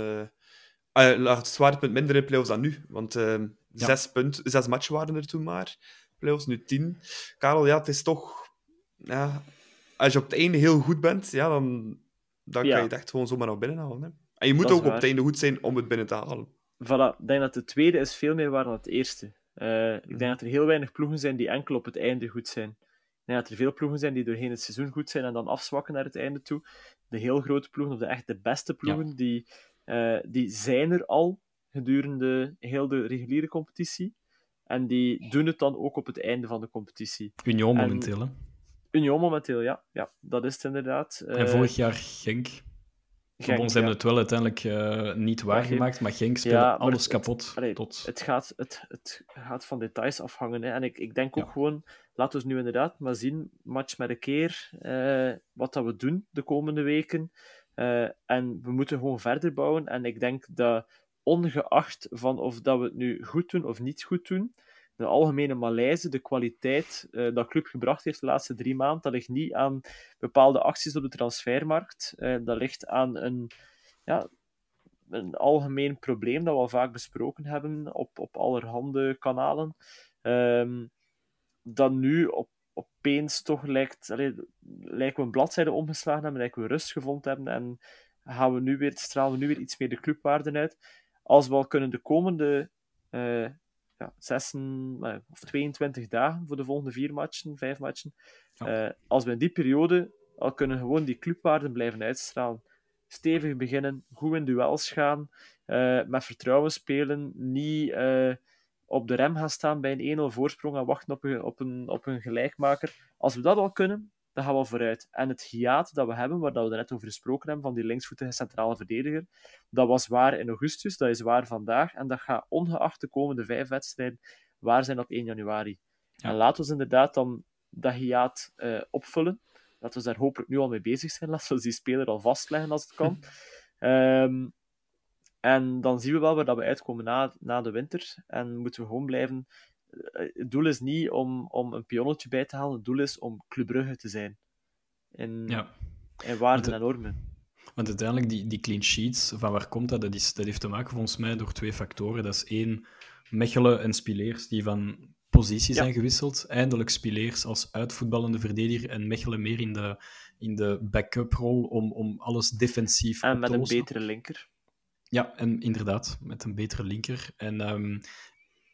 lag het zwaartepunt minder in de play-offs dan nu. Want 6 matchen waren er toen maar. Play-offs nu 10. Karel, ja, het is toch... Ja, als je op het einde heel goed bent, ja, dan kan je het echt gewoon zomaar nog binnenhalen. Hè? En je moet dat ook op het einde goed zijn om het binnen te halen. Voilà, ik denk dat de tweede is veel meer waar dan het eerste. Ik denk dat er heel weinig ploegen zijn die enkel op het einde goed zijn. Ik denk dat er veel ploegen zijn die doorheen het seizoen goed zijn en dan afzwakken naar het einde toe. De heel grote ploegen, of de echt de beste ploegen, die zijn er al gedurende heel de reguliere competitie. En die doen het dan ook op het einde van de competitie. Union momenteel, hè? Union momenteel, ja. Dat is het inderdaad. En vorig jaar Genk. Voor ons hebben het wel uiteindelijk niet waargemaakt, maar Genk speelde alles kapot. Het gaat van details afhangen. Hè. En ik denk ook gewoon, laten we nu inderdaad maar zien, match met een keer, wat dat we doen de komende weken. En we moeten gewoon verder bouwen. En ik denk dat, ongeacht van of dat we het nu goed doen of niet goed doen, de algemene malaise, de kwaliteit dat club gebracht heeft de laatste 3 maanden, dat ligt niet aan bepaalde acties op de transfermarkt. Dat ligt aan een algemeen probleem dat we al vaak besproken hebben op allerhande kanalen. Dat nu opeens toch lijkt we een bladzijde omgeslagen hebben, lijken we rust gevonden hebben en stralen we nu weer iets meer de clubwaarden uit. Als we al kunnen de komende... 22 dagen voor de volgende 5 matchen. Ja. Als we in die periode al kunnen gewoon die clubwaarden blijven uitstralen. Stevig beginnen, goed in duels gaan, met vertrouwen spelen, niet op de rem gaan staan bij een 1-0 voorsprong en wachten op een gelijkmaker. Als we dat al kunnen, dan gaan we vooruit. En het hiaat dat we hebben, waar we net over gesproken hebben, van die linksvoetige centrale verdediger, dat was waar in augustus, dat is waar vandaag, en dat gaat ongeacht de komende 5 wedstrijden waar zijn op 1 januari. Ja. En laten we inderdaad dan dat hiaat opvullen. Laten we daar hopelijk nu al mee bezig zijn. Laten we die speler al vastleggen als het kan. En dan zien we wel waar dat we uitkomen na de winter. En moeten we gewoon blijven... Het doel is niet om een pionnetje bij te halen. Het doel is om Club Brugge te zijn. In waarden en normen. Want uiteindelijk, die clean sheets, van waar komt dat? Dat heeft te maken volgens mij door 2 factoren. Dat is 1, Mechelen en Spileers, die van positie zijn gewisseld. Eindelijk Spileers als uitvoetballende verdediger en Mechelen meer in de back-up rol om alles defensief en op te lossen. En met een betere linker. Ja, en inderdaad, met een betere linker.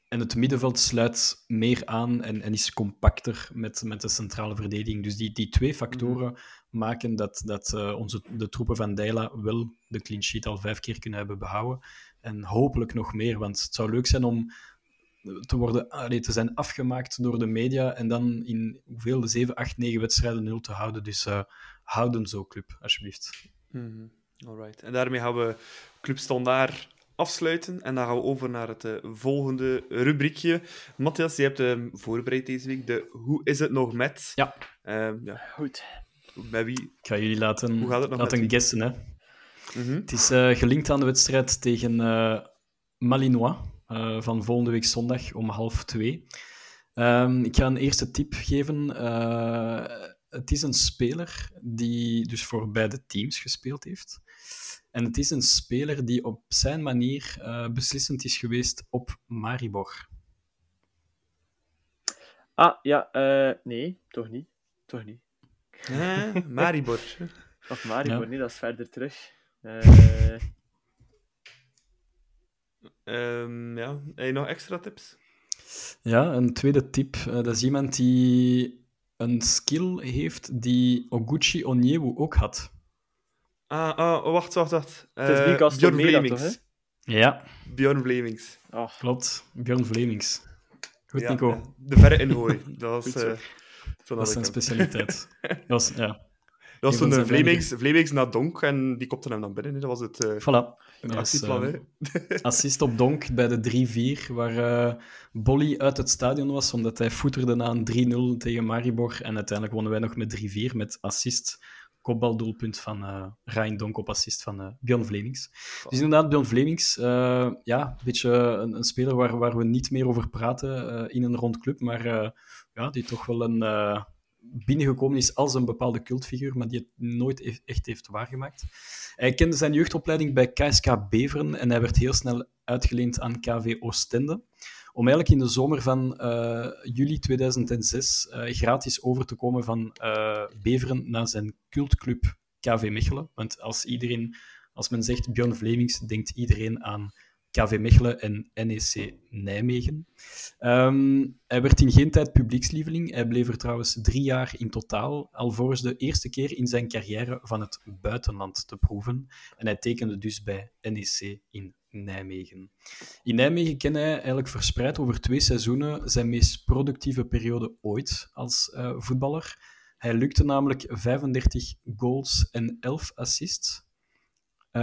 En het middenveld sluit meer aan en is compacter met de centrale verdediging. Dus die 2 factoren maken dat de troepen van Deila wel de clean sheet al 5 keer kunnen hebben behouden. En hopelijk nog meer, want het zou leuk zijn om te zijn afgemaakt door de media en dan in hoeveel, 7, 8, 9 wedstrijden 0 te houden. Dus houden zo, club, alsjeblieft. Mm-hmm. Alright. En daarmee gaan we Club Standaard afsluiten en dan gaan we over naar het volgende rubriekje. Matthias, je hebt voorbereid deze week de Hoe is het nog met? Ja. Goed. Bij wie? Ik ga jullie laten guessen. Hè? Mm-hmm. Het is gelinkt aan de wedstrijd tegen Malinois van volgende week zondag om 13:30. Ik ga een eerste tip geven. Het is een speler die dus voor beide teams gespeeld heeft. En het is een speler die op zijn manier beslissend is geweest op Maribor. Ah, ja. Nee, toch niet. Maribor. Of Maribor, nee, dat is verder terug. Heb je nog extra tips? Ja, een tweede tip. Dat is iemand die een skill heeft die Oguchi Onyewu ook had. Wacht. Bjorn Vlemings. Toch, ja. Bjorn Vlemings. Oh. Klopt, Bjorn Vlemings. Goed, ja, Nico. De verre inhooi. Dat was Dat is zijn specialiteit. Dat was toen de Vleemings naar Donk en die kopte hem dan binnen. He. Dat was het actieplan. Assist op Donk bij de 3-4, waar Bolly uit het stadion was, omdat hij voeterde na een 3-0 tegen Maribor. En uiteindelijk wonnen wij nog met 3-4 met assist, kopbaldoelpunt van Ryan Donk op assist van Bjorn Vleemings. Voilà. Dus inderdaad, Bjorn Vleemings, een beetje een speler waar we niet meer over praten in een rond club, maar die toch wel een... binnengekomen is als een bepaalde cultfiguur, maar die het nooit echt heeft waargemaakt. Hij kende zijn jeugdopleiding bij KSK Beveren en hij werd heel snel uitgeleend aan KV Oostende, om eigenlijk in de zomer van juli 2006 gratis over te komen van Beveren naar zijn cultclub KV Mechelen. Want als men zegt Bjorn Vleemings, denkt iedereen aan KV Mechelen en NEC Nijmegen. Hij werd in geen tijd publiekslieveling. Hij bleef er trouwens 3 jaar in totaal, alvorens de eerste keer in zijn carrière van het buitenland te proeven. En hij tekende dus bij NEC in Nijmegen. In Nijmegen kende hij eigenlijk verspreid over 2 seizoenen zijn meest productieve periode ooit als voetballer. Hij lukte namelijk 35 goals en 11 assists.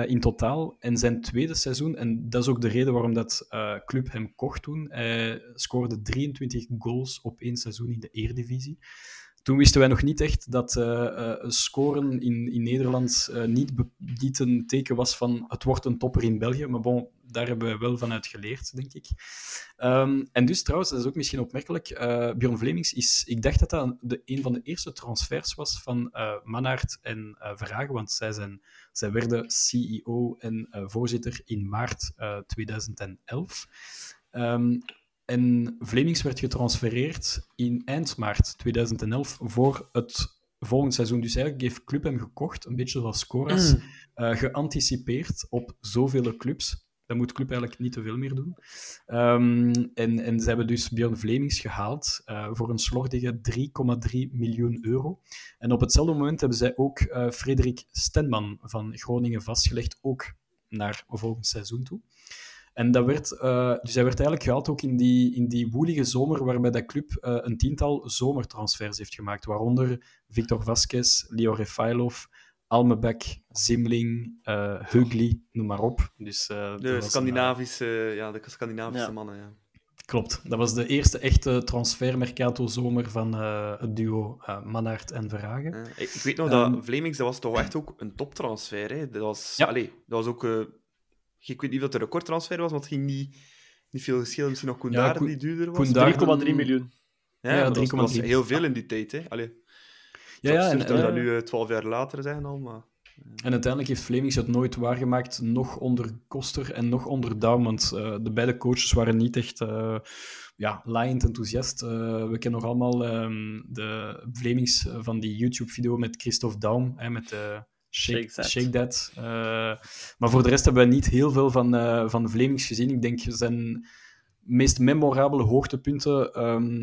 In totaal. En zijn tweede seizoen, en dat is ook de reden waarom dat club hem kocht toen, hij scoorde 23 goals op 1 seizoen in de Eredivisie. Toen wisten wij nog niet echt dat scoren in Nederland niet een teken was van het wordt een topper in België. Maar bon, daar hebben we wel vanuit geleerd, denk ik. En dus trouwens, dat is ook misschien opmerkelijk, Bjorn Vleemings is... Ik dacht dat dat een van de eerste transfers was van Mannaert en Verhagen, want zij werden CEO en voorzitter in maart 2011. En Vleemings werd getransfereerd in eind maart 2011 voor het volgend seizoen. Dus eigenlijk heeft club hem gekocht, een beetje zoals Coras, geanticipeerd op zoveel clubs. Dat moet club eigenlijk niet te veel meer doen. En ze hebben dus Bjorn Vleemings gehaald voor een slordige 3,3 miljoen euro. En op hetzelfde moment hebben zij ook Frederik Stenman van Groningen vastgelegd, ook naar volgend seizoen toe. En dat dus hij werd eigenlijk gehaald ook in die woelige zomer waarbij dat club een 10-tal zomertransfers heeft gemaakt. Waaronder Victor Vasquez, Leo Refailov, Almebek, Zimling, Hugli, noem maar op. Dus, de Scandinavische mannen, ja. Klopt. Dat was de eerste echte transfermercato-zomer van het duo Mannaert en Verhagen. Ik weet nog dat Vleemings, dat was toch echt ook een toptransfer, hè? Dat was ook... Ik weet niet of dat een recordtransfer was, want het ging niet veel geschil. Misschien nog Koendaerden die duurder was. 3,3 miljoen. Ja, dat was heel veel in die tijd. Hè. Allee. Dat we dat nu 12 jaar later zijn al. Maar, En uiteindelijk heeft Vleemings het nooit waargemaakt, nog onder Koster en nog onder Daum. Want de beide coaches waren niet echt laaiend enthousiast. We kennen nog allemaal de Vleemings van die YouTube-video met Christophe Daum, met... Shake That. Maar voor de rest hebben we niet heel veel van Vleemings gezien. Ik denk zijn meest memorabele hoogtepunten,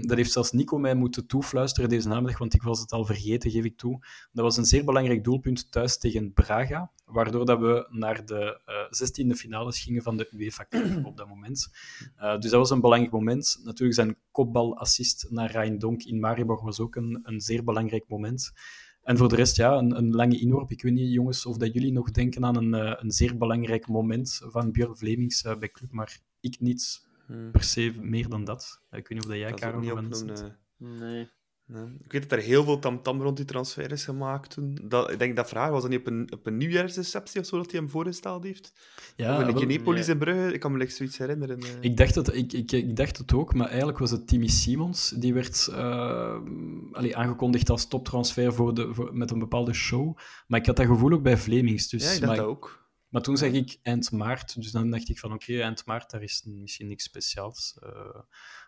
dat heeft zelfs Nico mij moeten toefluisteren deze namiddag, want ik was het al vergeten, geef ik toe. Dat was een zeer belangrijk doelpunt thuis tegen Braga, waardoor dat we naar de 16e finales gingen van de UEFA Cup op dat moment. Dus dat was een belangrijk moment. Natuurlijk zijn kopbalassist naar Ryan Donk in Maribor was ook een zeer belangrijk moment. En voor de rest, een lange inworp. Ik weet niet, jongens, of dat jullie nog denken aan een zeer belangrijk moment van Bjorn Vleemings bij club, maar ik niet per se meer dan dat. Ik weet niet of jij, Karel, nog aan zit. Nee. Ik weet dat er heel veel tamtam rond die transfer is gemaakt toen. Ik denk dat Verhagen was dan niet op een nieuwjaarsreceptie of zo dat hij hem voorgesteld heeft. Ja, of in Kinepolis in Brugge, ik kan me like zoiets herinneren. Ik dacht het ook, maar eigenlijk was het Timmy Simons. Die werd aangekondigd als toptransfer met een bepaalde show. Maar ik had dat gevoel ook bij Vleemings. Dus, ja, ik dacht dat ook. Maar toen zeg ik eind maart, dus dan dacht ik van oké, eind maart, daar is misschien niks speciaals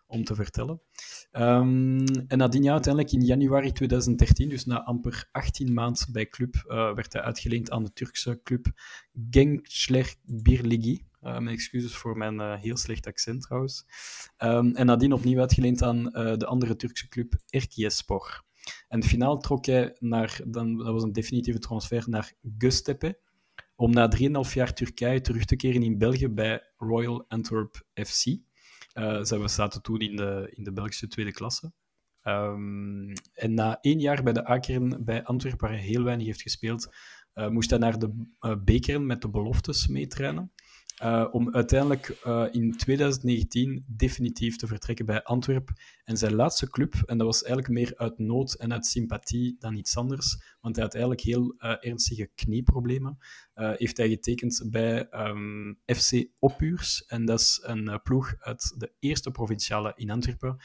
om te vertellen. En nadien uiteindelijk in januari 2013, dus na amper 18 maanden bij club, werd hij uitgeleend aan de Turkse club Gençler Birliği. Mijn excuses voor mijn heel slecht accent trouwens. En nadien opnieuw uitgeleend aan de andere Turkse club Erkiyespor. En finaal trok hij dat was een definitieve transfer, naar Göztepe, om na 3,5 jaar Turkije terug te keren in België bij Royal Antwerp FC. Zij zaten toen in de Belgische tweede klasse. En na 1 jaar bij de A-kern bij Antwerpen, waar hij heel weinig heeft gespeeld, moest hij naar de B-kern met de beloftes meetrainen. Om uiteindelijk in 2019 definitief te vertrekken bij Antwerpen. En zijn laatste club, en dat was eigenlijk meer uit nood en uit sympathie dan iets anders, want hij had eigenlijk heel ernstige knieproblemen, heeft hij getekend bij FC Oppuurs. En dat is een ploeg uit de eerste provinciale in Antwerpen.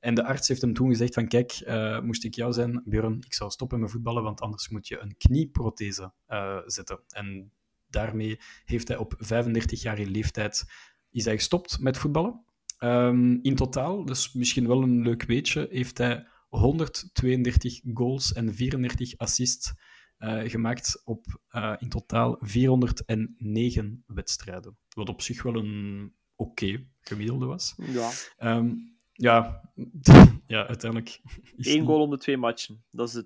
En de arts heeft hem toen gezegd van kijk, moest ik jou zijn, Björn, ik zou stoppen met voetballen, want anders moet je een knieprothese zetten. En daarmee heeft hij op 35-jarige leeftijd is hij gestopt met voetballen. In totaal, dus misschien wel een leuk weetje, heeft hij 132 goals en 34 assists gemaakt op in totaal 409 wedstrijden. Wat op zich wel een oké gemiddelde was. Ja. Ja, uiteindelijk. 1 goal om de 2 matchen. Dat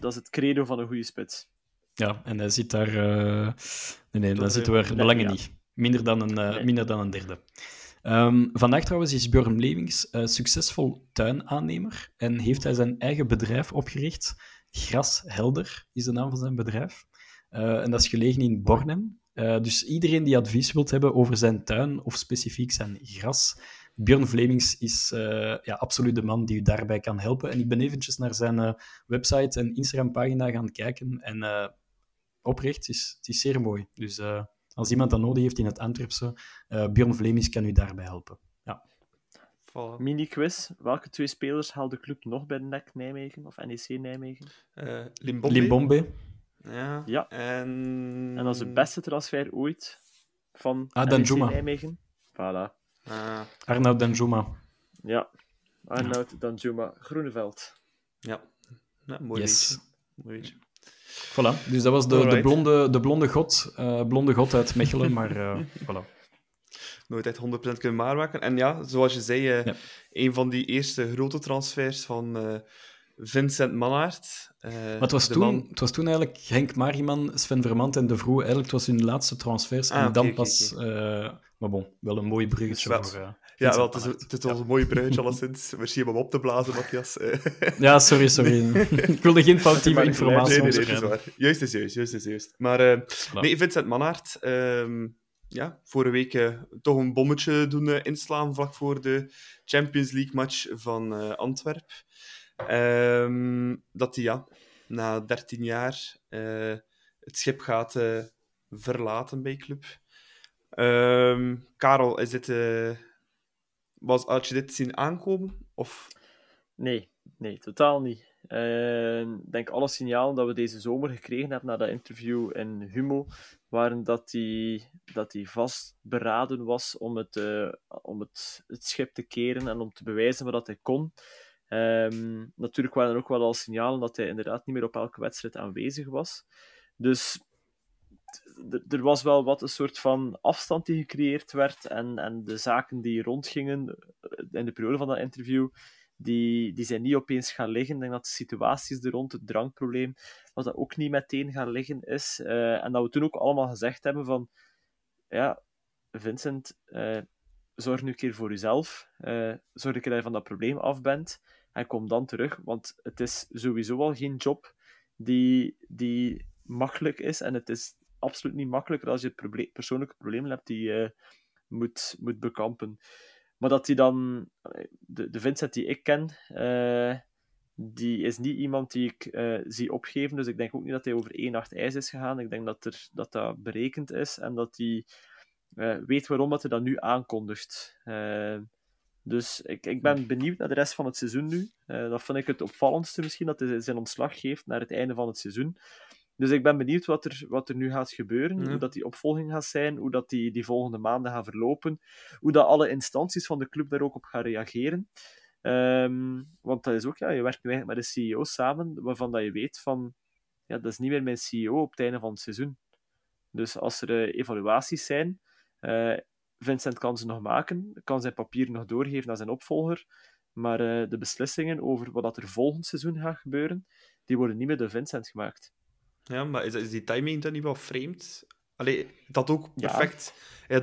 is het credo van een goede spits. Ja, en hij zit daar... daar zitten we er lange niet. Minder dan een derde. Vandaag trouwens is Björn Lewings succesvol tuinaannemer en heeft hij zijn eigen bedrijf opgericht. Grashelder is de naam van zijn bedrijf. En dat is gelegen in Bornem. Dus iedereen die advies wilt hebben over zijn tuin of specifiek zijn gras... Björn Lewings is absoluut de man die u daarbij kan helpen. En ik ben eventjes naar zijn website en Instagram-pagina gaan kijken. En oprecht, het is zeer mooi. Dus als iemand dat nodig heeft in het Antwerpse, Björn Lewings kan u daarbij helpen. Ja. Mini-quiz. Welke 2 spelers haalt de club nog bij NEC Nijmegen of NEC Nijmegen? Limbombe. Ja. En dat is de beste transfer ooit van NEC Nijmegen. Voilà. Arnaud Danjuma. Ja, Arnaud Danjuma. Groeneveld. Ja, mooi weetje. Voilà, dus dat was de blonde god uit Mechelen, maar voilà. Nooit echt 100% kunnen waarmaken. En ja, zoals je zei, een van die eerste grote transfers van Vincent Mannaert. Maar het was toen eigenlijk Henk Mariman, Sven Vermand en De Vroe. Eigenlijk het was hun laatste transfers. En dan pas... Maar bon, wel een mooi bruggetje voor... Het was een mooi bruggetje, alleszins. Misschien om hem op te blazen, Matthias. Ja, sorry. Ik wilde geen foutieve informatie ontschrijven. Nee, juist. Maar Vincent Mannaert... vorige week toch een bommetje doen inslaan vlak voor de Champions League match van Antwerpen. Dat hij na 13 jaar het schip gaat verlaten bij club. Karel, is dit, had je dit zien aankomen? Of? Nee, totaal niet. Ik denk alle signalen dat we deze zomer gekregen hebben na dat interview in Humo, waren dat hij vastberaden was om het schip te keren en om te bewijzen wat hij kon. Natuurlijk waren er ook wel al signalen dat hij inderdaad niet meer op elke wedstrijd aanwezig was. Dus er was wel wat een soort van afstand die gecreëerd werd en de zaken die rondgingen in de periode van dat interview, die zijn niet opeens gaan liggen. Ik denk dat de situaties er rond, het drankprobleem, dat dat ook niet meteen gaan liggen is. En dat we toen ook allemaal gezegd hebben van Vincent, zorg nu een keer voor jezelf. Zorg dat je van dat probleem af bent en kom dan terug, want het is sowieso al geen job die makkelijk is en het is absoluut niet makkelijker als je het persoonlijke problemen hebt die je moet bekampen. Maar dat hij dan... De Vincent die ik ken, die is niet iemand die ik zie opgeven. Dus ik denk ook niet dat hij over 1 nacht ijs is gegaan. Ik denk dat berekend is en dat hij weet waarom dat hij dat nu aankondigt. Dus ik ben benieuwd naar de rest van het seizoen nu. Dat vind ik het opvallendste misschien, dat hij zijn ontslag geeft naar het einde van het seizoen. Dus ik ben benieuwd wat er nu gaat gebeuren, hoe dat die opvolging gaat zijn, hoe dat die volgende maanden gaan verlopen, hoe dat alle instanties van de club daar ook op gaan reageren. Want dat is ook, je werkt nu eigenlijk met de CEO samen, waarvan dat je weet van, dat is niet meer mijn CEO op het einde van het seizoen. Dus als er evaluaties zijn, Vincent kan ze nog maken, kan zijn papier nog doorgeven naar zijn opvolger, maar de beslissingen over wat dat er volgend seizoen gaat gebeuren, die worden niet meer door Vincent gemaakt. Ja, maar is die timing dan niet wel vreemd? Allee, hij had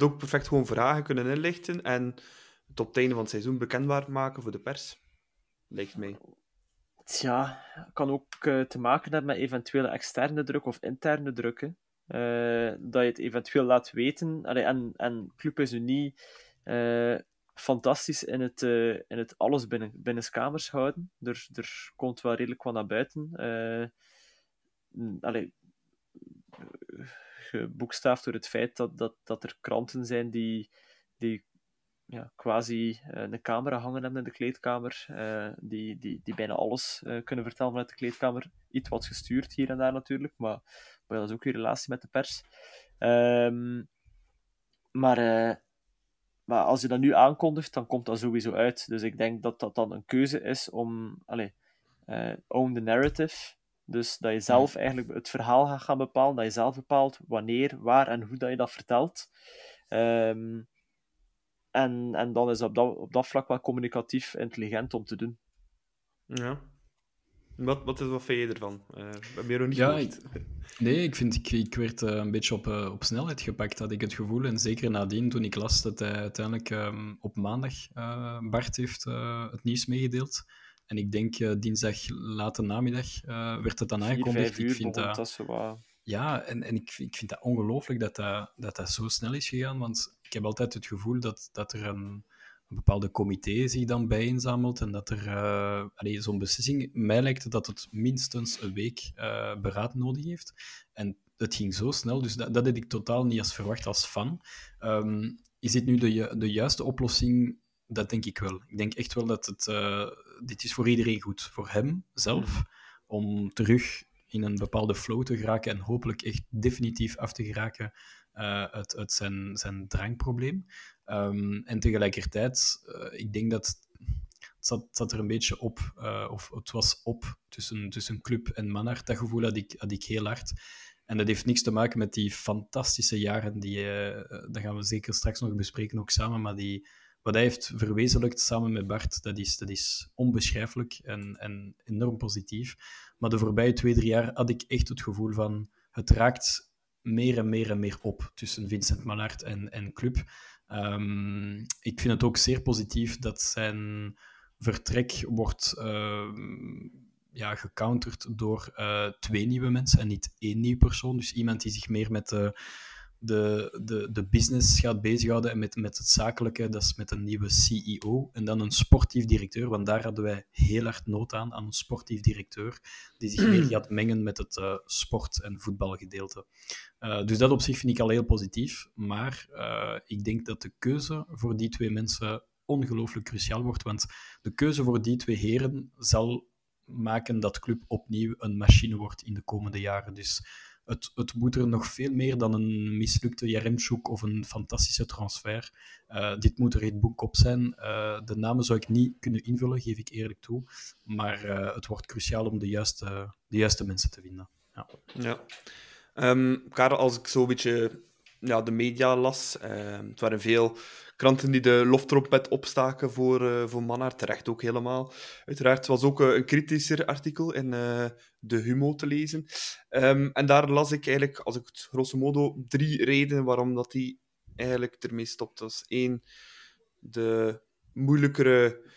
ook perfect gewoon vragen kunnen inlichten en het op het einde van het seizoen bekendbaar maken voor de pers. lijkt mij. Tja, kan ook te maken hebben met eventuele externe druk of interne druk. Dat je het eventueel laat weten. Allee, en Club is niet fantastisch in het alles binnenskamers houden. Er komt wel redelijk wat naar buiten. Allee, geboekstaafd door het feit dat er kranten zijn die ja, quasi een camera hangen hebben in de kleedkamer, die bijna alles kunnen vertellen vanuit de kleedkamer. Iets wat gestuurd hier en daar natuurlijk, maar dat is ook je relatie met de pers. Maar als je dat nu aankondigt, dan komt dat sowieso uit. Dus ik denk dat dat dan een keuze is om own the narrative. Dus dat je zelf eigenlijk het verhaal gaat gaan bepalen, dat je zelf bepaalt wanneer, waar en hoe dat je dat vertelt. En dan is dat op dat vlak wel communicatief intelligent om te doen. Ja. Wat vind je ervan? Meer nog niet gehoord. Nee, ik werd een beetje op snelheid gepakt, had ik het gevoel. En zeker nadien, toen ik las dat hij uiteindelijk op maandag Bart heeft het nieuws meegedeeld. En ik denk dinsdag late namiddag werd het dan aangekondigd. 4-5 uur ik vind dat zo wat... Ja, en ik vind dat ongelooflijk dat zo snel is gegaan, want ik heb altijd het gevoel dat er een bepaalde comité zich dan bijeenzamelt en dat er zo'n beslissing... Mij lijkt het dat het minstens een week beraad nodig heeft. En het ging zo snel, dus dat had ik totaal niet als verwacht als fan. Is dit nu de juiste oplossing? Dat denk ik wel. Ik denk echt wel dat het... dit is voor iedereen goed. Voor hem zelf, om terug in een bepaalde flow te geraken en hopelijk echt definitief af te geraken uit zijn drankprobleem. En tegelijkertijd, ik denk dat... Het zat er een beetje op, of het was op tussen Club en Manhart. Dat gevoel had ik heel hard. En dat heeft niks te maken met die fantastische jaren die... dat gaan we zeker straks nog bespreken, ook samen, maar die... Wat hij heeft verwezenlijkt samen met Bart, dat is onbeschrijfelijk en enorm positief. Maar de voorbije 2-3 jaar had ik echt het gevoel van... Het raakt meer en meer en meer op tussen Vincent Manhart en Club. Ik vind het ook zeer positief dat zijn vertrek wordt gecounterd door 2 nieuwe mensen en niet 1 nieuw persoon. Dus iemand die zich meer met... De business gaat bezighouden en met het zakelijke, dat is met een nieuwe CEO en dan een sportief directeur, want daar hadden wij heel hard nood aan een sportief directeur die zich meer gaat mengen met het sport- en voetbalgedeelte. Dus dat op zich vind ik al heel positief, maar ik denk dat de keuze voor die 2 mensen ongelooflijk cruciaal wordt, want de keuze voor die 2 heren zal maken dat Club opnieuw een machine wordt in de komende jaren. Dus het moet er nog veel meer dan een mislukte Jaremchuk of een fantastische transfer. Dit moet er het boek op zijn. De namen zou ik niet kunnen invullen, geef ik eerlijk toe. Maar het wordt cruciaal om de juiste mensen te vinden. Ja. Karel, als ik zo een beetje de media las, het waren veel kranten die de loftrompet opstaken voor Manhart, terecht ook helemaal. Uiteraard was ook een kritischer artikel in De Humo te lezen. En daar las ik eigenlijk, als ik het grosso modo, 3 redenen waarom dat die eigenlijk ermee stopt. Dat is 1, de moeilijkere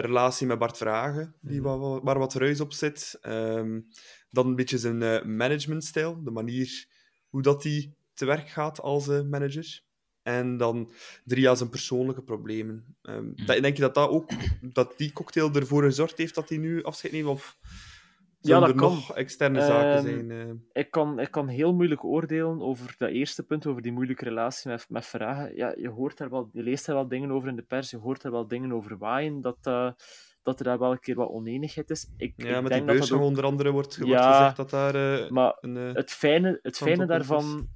relatie met Bart Verhagen, waar wat ruis op zit. Dan een beetje zijn managementstijl, de manier hoe dat hij te werk gaat als manager. En dan 3 aan zijn persoonlijke problemen. Denk je dat die cocktail ervoor gezorgd heeft dat hij nu afscheid neemt? Of dat er kan nog externe zaken zijn? Ik kan heel moeilijk oordelen over dat eerste punt, over die moeilijke relatie met Verhagen. Ja, je leest daar wel dingen over in de pers, je hoort daar wel dingen over waaien, dat er daar wel een keer wat oneenigheid is. Ik met denk die beurs ook... onder andere wordt gezegd dat daar... het fijne daarvan...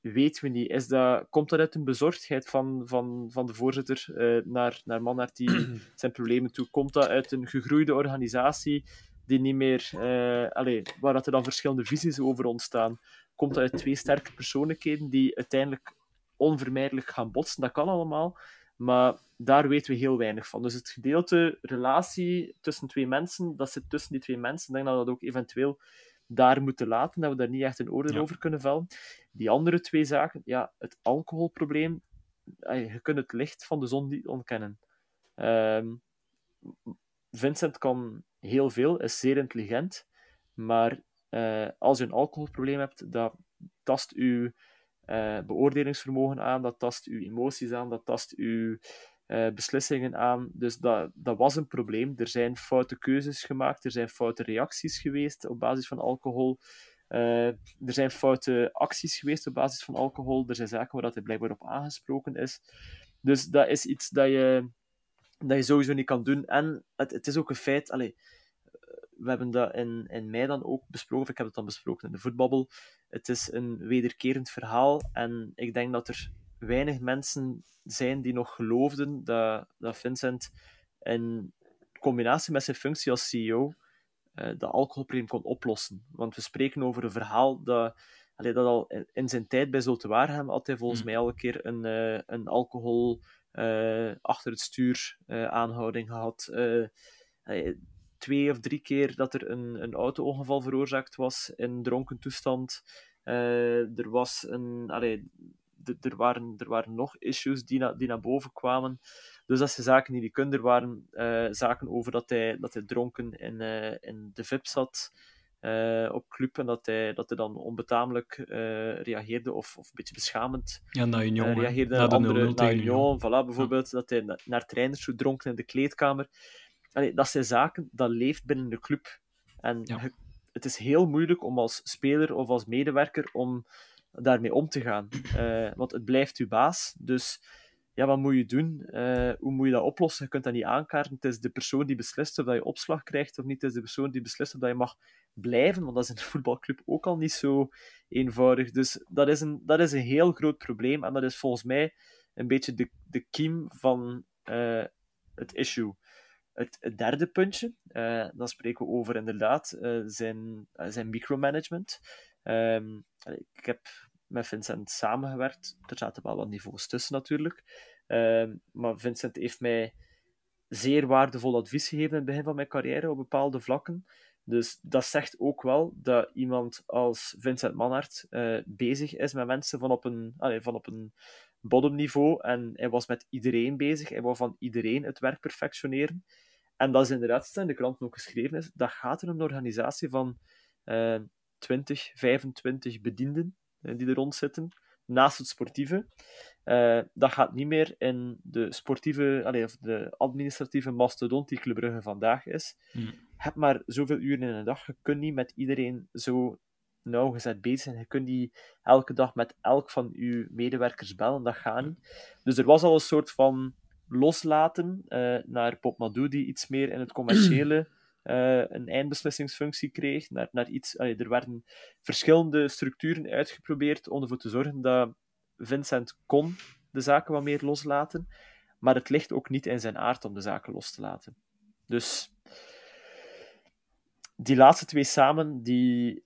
weten we niet. Komt dat uit een bezorgdheid van de voorzitter naar Manhart die zijn problemen toe? Komt dat uit een gegroeide organisatie die niet meer... waar dat er dan verschillende visies over ontstaan? Komt dat uit 2 sterke persoonlijkheden die uiteindelijk onvermijdelijk gaan botsen? Dat kan allemaal, maar daar weten we heel weinig van. Dus het gedeelte relatie tussen 2 mensen, dat zit tussen die 2 mensen. Ik denk dat dat ook eventueel daar moeten laten, dat we daar niet echt een oordeel over kunnen vellen. Die andere 2 zaken, het alcoholprobleem, je kunt het licht van de zon niet ontkennen. Vincent kan heel veel, is zeer intelligent, maar als je een alcoholprobleem hebt, dat tast uw beoordelingsvermogen aan, dat tast uw emoties aan, dat tast uw beslissingen aan. Dus dat was een probleem. Er zijn foute keuzes gemaakt, er zijn foute reacties geweest op basis van alcohol. Er zijn foute acties geweest op basis van alcohol. Er zijn zaken waar dat hij blijkbaar op aangesproken is. Dus dat is iets dat je sowieso niet kan doen. En het is ook een feit... Allez, we hebben dat in mei dan ook besproken. Ik heb het dan besproken in de voetbabbel. Het is een wederkerend verhaal. En ik denk dat er weinig mensen zijn die nog geloofden dat Vincent in combinatie met zijn functie als CEO de alcoholprobleem kon oplossen. Want we spreken over een verhaal dat al in zijn tijd bij Zulte Waregem had hij volgens mij al een keer een alcohol achter het stuur aanhouding gehad. 2 of 3 keer dat er een auto-ongeval veroorzaakt was in dronken toestand. Er waren nog issues die naar boven kwamen. Dus dat zijn zaken die hij kon. Er waren zaken over dat hij dronken in de VIP zat op club en dat hij dan onbetamelijk reageerde of een beetje beschamend naar Union, reageerde naar Union. Voilà, bijvoorbeeld, ja. Dat hij naar trainers toe dronken in de kleedkamer. Allee, dat zijn zaken, dat leeft binnen de club. En ja. Het is heel moeilijk om als speler of als medewerker om daarmee om te gaan. Want het blijft uw baas. Dus ja, wat moet je doen? Hoe moet je dat oplossen? Je kunt dat niet aankaarten. Het is de persoon die beslist of dat je opslag krijgt of niet. Het is de persoon die beslist of dat je mag blijven. Want dat is in de voetbalclub ook al niet zo eenvoudig. Dus dat is een heel groot probleem. En dat is volgens mij een beetje de kiem van het issue. Het derde puntje, dan spreken we over inderdaad zijn micromanagement. Ik heb met Vincent samengewerkt. Er zaten wel wat niveaus tussen natuurlijk. Maar Vincent heeft mij zeer waardevol advies gegeven in het begin van mijn carrière op bepaalde vlakken. Dus dat zegt ook wel dat iemand als Vincent Mannaert bezig is met mensen van op een bottomniveau. En hij was met iedereen bezig. Hij wou van iedereen het werk perfectioneren. En dat is inderdaad, in de krant ook geschreven is, dat gaat in een organisatie van 20, 25 bedienden die er rond zitten, naast het sportieve. Dat gaat niet meer in de sportieve, of de administratieve mastodont die Club Brugge vandaag is. Heb maar zoveel uren in een dag. Je kunt niet met iedereen zo nauwgezet bezig zijn. Je kunt niet elke dag met elk van je medewerkers bellen. Dat gaat niet. Dus er was al een soort van loslaten naar Bob Madou, die iets meer in het commerciële een eindbeslissingsfunctie kreeg. Naar iets, er werden verschillende structuren uitgeprobeerd om ervoor te zorgen dat Vincent kon de zaken wat meer loslaten. Maar het ligt ook niet in zijn aard om de zaken los te laten. Dus die laatste twee samen, die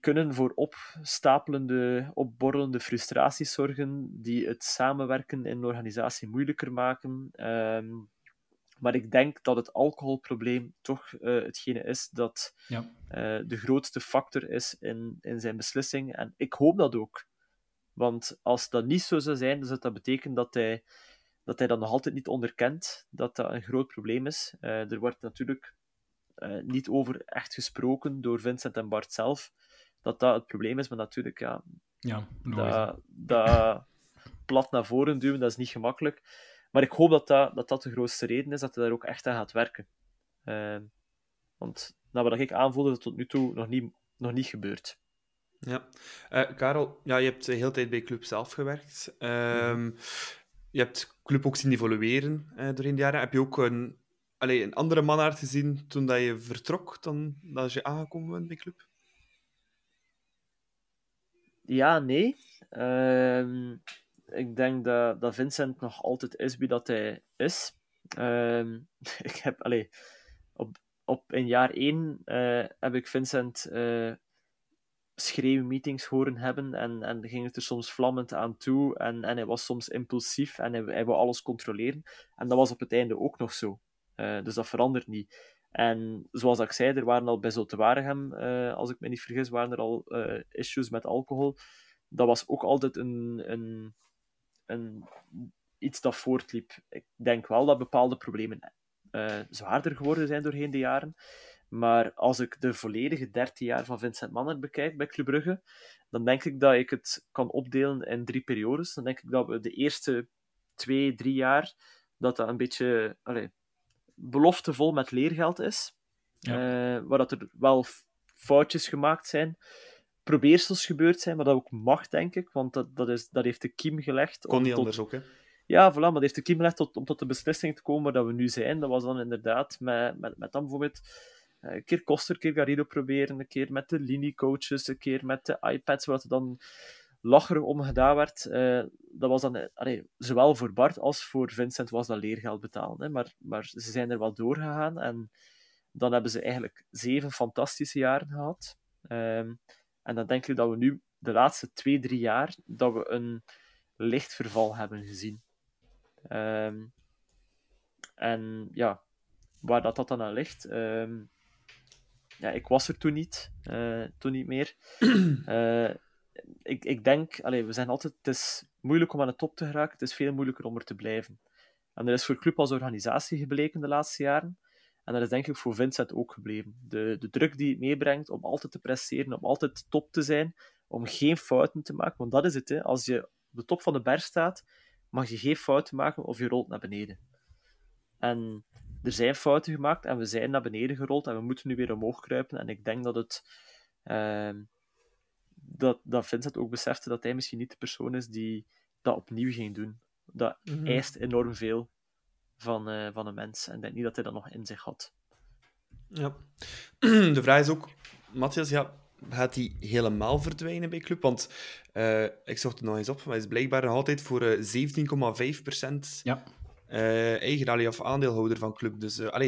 kunnen voor opstapelende, opborrelende frustraties zorgen, die het samenwerken in een organisatie moeilijker maken. Maar ik denk dat het alcoholprobleem toch hetgene is dat de grootste factor is in zijn beslissing. En ik hoop dat ook. Want als dat niet zo zou zijn, dan zou dat betekenen dat hij dat nog altijd niet onderkent, dat dat een groot probleem is. Er wordt natuurlijk niet over echt gesproken door Vincent en Bart zelf, dat dat het probleem is, maar natuurlijk, dat plat naar voren duwen, dat is niet gemakkelijk. Maar ik hoop dat de grootste reden is dat hij daar ook echt aan gaat werken. Want wat ik aanvoelde, is dat tot nu toe nog niet gebeurd. Ja. Karel, je hebt de hele tijd bij Club zelf gewerkt. Je hebt Club ook zien evolueren doorheen de jaren. Heb je ook een andere Mannaert gezien toen dat je vertrok dan dat je aangekomen bent bij Club? Ja, nee. Ik denk dat Vincent nog altijd is wie dat hij is. Ik heb, op in jaar 1 heb ik Vincent schreeuwmeetings horen hebben en ging het er soms vlammend aan toe en hij was soms impulsief en hij wou alles controleren. En dat was op het einde ook nog zo. Dus dat verandert niet. En zoals ik zei, er waren al bij Zulte Waregem, als ik me niet vergis, waren er al issues met alcohol. Dat was ook altijd iets dat voortliep. Ik denk wel dat bepaalde problemen zwaarder geworden zijn doorheen de jaren. Maar als ik de volledige 13 jaar van Vincent Mannaert bekijk bij Club Brugge, dan denk ik dat ik het kan opdelen in 3 periodes. Dan denk ik dat we de eerste 2-3 jaar, dat een beetje beloftevol met leergeld is. Ja. Waar dat er wel foutjes gemaakt zijn, probeersels gebeurd zijn, maar dat ook mag, denk ik. Want dat heeft de kiem gelegd. Kon niet anders ook, hè? Ja, voilà, maar dat heeft de kiem gelegd om tot de beslissing te komen waar dat we nu zijn. Dat was dan inderdaad met dan bijvoorbeeld een keer Koster, een keer Garrido proberen, een keer met de liniecoaches, een keer met de iPads, waar het dan lacherig om gedaan werd. Dat was dan, zowel voor Bart als voor Vincent was dat leergeld betaald. Hè? Maar ze zijn er wel doorgegaan en dan hebben ze eigenlijk 7 fantastische jaren gehad. En dan denk ik dat we nu, de laatste 2-3 jaar, dat we een licht verval hebben gezien. En ja, waar dat dan aan ligt... ik was er toen niet meer. Ik denk... we zijn altijd... Het is moeilijk om aan de top te geraken. Het is veel moeilijker om er te blijven. En dat is voor club als organisatie gebleken de laatste jaren. En dat is denk ik voor Vincent ook gebleven. De druk die het meebrengt om altijd te presteren, om altijd top te zijn, om geen fouten te maken. Want dat is het, hè. Als je op de top van de berg staat, mag je geen fouten maken of je rolt naar beneden. En er zijn fouten gemaakt en we zijn naar beneden gerold en we moeten nu weer omhoog kruipen. En ik denk dat dat Vincent ook besefte dat hij misschien niet de persoon is die dat opnieuw ging doen. Dat eist enorm veel van een mens. En ik denk niet dat hij dat nog in zich had. Ja. De vraag is ook, Matthias, ja, gaat hij helemaal verdwijnen bij club? Want ik zocht het nog eens op, maar hij is blijkbaar nog altijd voor 17,5% eigen of aandeelhouder van club. Dus dat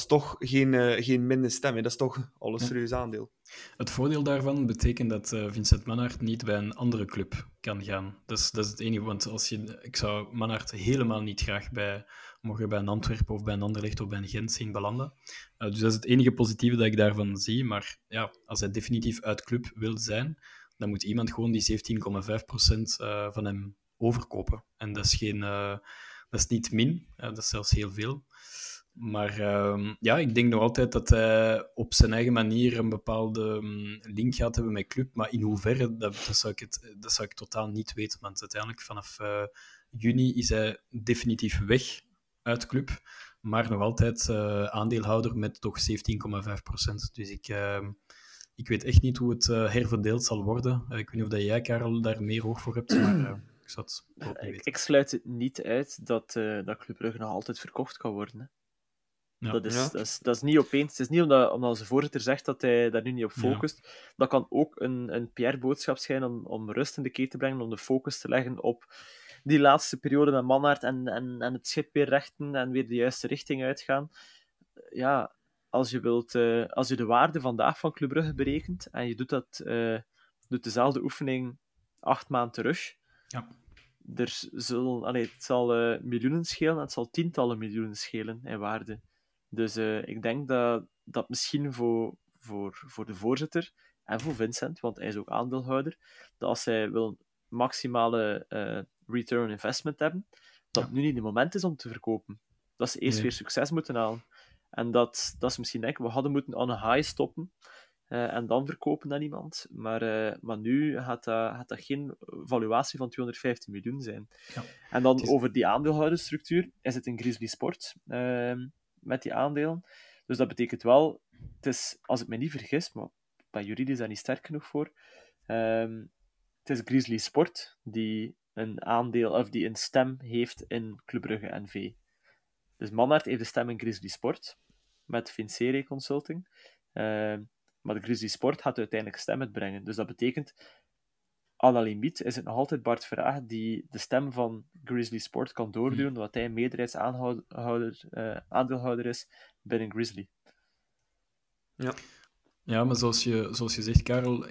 is toch geen minder stem, hè? Dat is toch al een serieus aandeel. Het voordeel daarvan betekent dat Vincent Mannaert niet bij een andere club kan gaan. Dat is het enige, want ik zou Mannaert helemaal niet graag morgen bij een Antwerpen of bij een Anderlecht of bij een Gent zien belanden. Dus dat is het enige positieve dat ik daarvan zie. Maar ja, als hij definitief uit club wil zijn, dan moet iemand gewoon die 17,5% van hem overkopen. En dat is dat is niet min, dat is zelfs heel veel. Maar ik denk nog altijd dat hij op zijn eigen manier een bepaalde link gaat hebben met club. Maar in hoeverre, dat zou ik totaal niet weten. Want uiteindelijk vanaf juni is hij definitief weg uit club. Maar nog altijd aandeelhouder met toch 17,5%. Dus ik weet echt niet hoe het herverdeeld zal worden. Ik weet niet of jij, Karel, daar meer oog voor hebt. Maar, ik sluit het niet uit dat Club Brugge nog altijd verkocht kan worden. Hè. Ja. Dat is niet opeens. Het is niet omdat zijn voorzitter zegt dat hij daar nu niet op focust. Ja. Dat kan ook een PR-boodschap zijn om rust in de keten te brengen, om de focus te leggen op die laatste periode met Mannaert en het schip weer rechten en weer de juiste richting uitgaan. Ja, als je de waarde vandaag van Club Brugge berekent en je doet dezelfde oefening 8 maanden terug... Ja. Het zal miljoenen schelen en het zal tientallen miljoenen schelen in waarde. Dus ik denk dat misschien voor de voorzitter en voor Vincent, want hij is ook aandeelhouder, dat als zij wil maximale return on investment hebben, dat nu niet het moment is om te verkopen. Dat ze eerst weer succes moeten halen. En dat ze misschien denken, we hadden moeten aan een high stoppen. En dan verkopen aan iemand. Maar nu gaat dat geen valuatie van 215 miljoen zijn. Ja. En dan over die aandeelhoudersstructuur is het een Grizzly Sport met die aandelen. Dus dat betekent wel, het is, als ik me niet vergis, maar bij juridisch is dat niet sterk genoeg voor, het is Grizzly Sport die die een stem heeft in Club Brugge NV. Dus Mannaert heeft de stem in Grizzly Sport met Vincere Consulting. Maar de Grizzly Sport gaat uiteindelijk stem uitbrengen. Dus dat betekent, aan de limiet is het nog altijd Bart Verhagen die de stem van Grizzly Sport kan doorduwen, omdat hij een meerderheidsaandeelhouder is binnen Grizzly. Ja. Ja, maar zoals je zegt, Karel,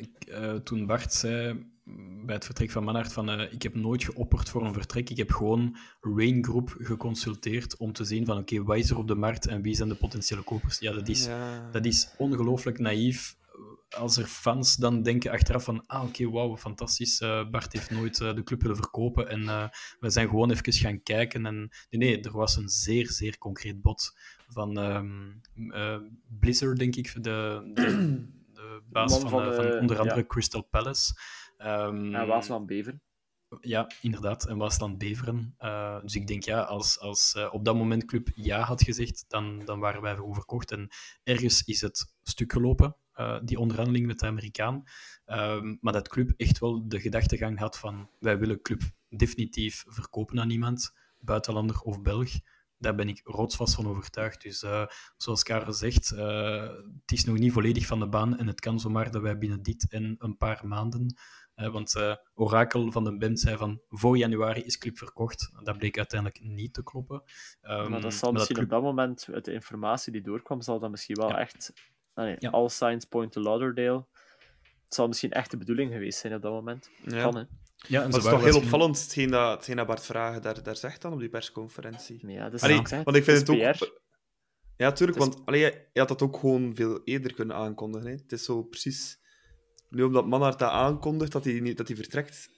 toen Bart zei bij het vertrek van Mannaert van ik heb nooit geopperd voor een vertrek, ik heb gewoon Rain Group geconsulteerd om te zien van oké, wat is er op de markt en wie zijn de potentiële kopers? Ja, dat is ongelooflijk naïef als er fans dan denken achteraf van wauw, fantastisch, Bart heeft nooit de club willen verkopen en we zijn gewoon even gaan kijken. En nee, er was een zeer, zeer concreet bod van Blizzard, denk ik, de baas van onder andere Crystal Palace. En Waasland Beveren. Ja, inderdaad. En Waasland Beveren. Dus ik denk, als op dat moment club ja had gezegd, dan waren wij overkocht. En ergens is het stuk gelopen, die onderhandeling met de Amerikaan. Maar dat club echt wel de gedachtegang had van wij willen club definitief verkopen aan iemand, buitenlander of Belg. Daar ben ik rotsvast van overtuigd. Dus zoals Karel zegt, het is nog niet volledig van de baan en het kan zomaar dat wij binnen dit en een paar maanden... want Orakel van den Bent zei van voor januari is club verkocht. Dat bleek uiteindelijk niet te kloppen. Maar dat zal misschien dat club... op dat moment, uit de informatie die doorkwam, zal dat misschien wel echt... All signs point to Lauderdale. Het zal misschien echt de bedoeling geweest zijn op dat moment. Ja. Kan, hè? Ja, maar het is toch heel opvallend, hetgeen dat Bart Vragen daar zegt dan op die persconferentie. Ja, dat is want ik vind het ook... Ja, tuurlijk, is... want je had dat ook gewoon veel eerder kunnen aankondigen. Hè. Het is zo precies... Nu omdat Manhart dat aankondigt, dat hij vertrekt.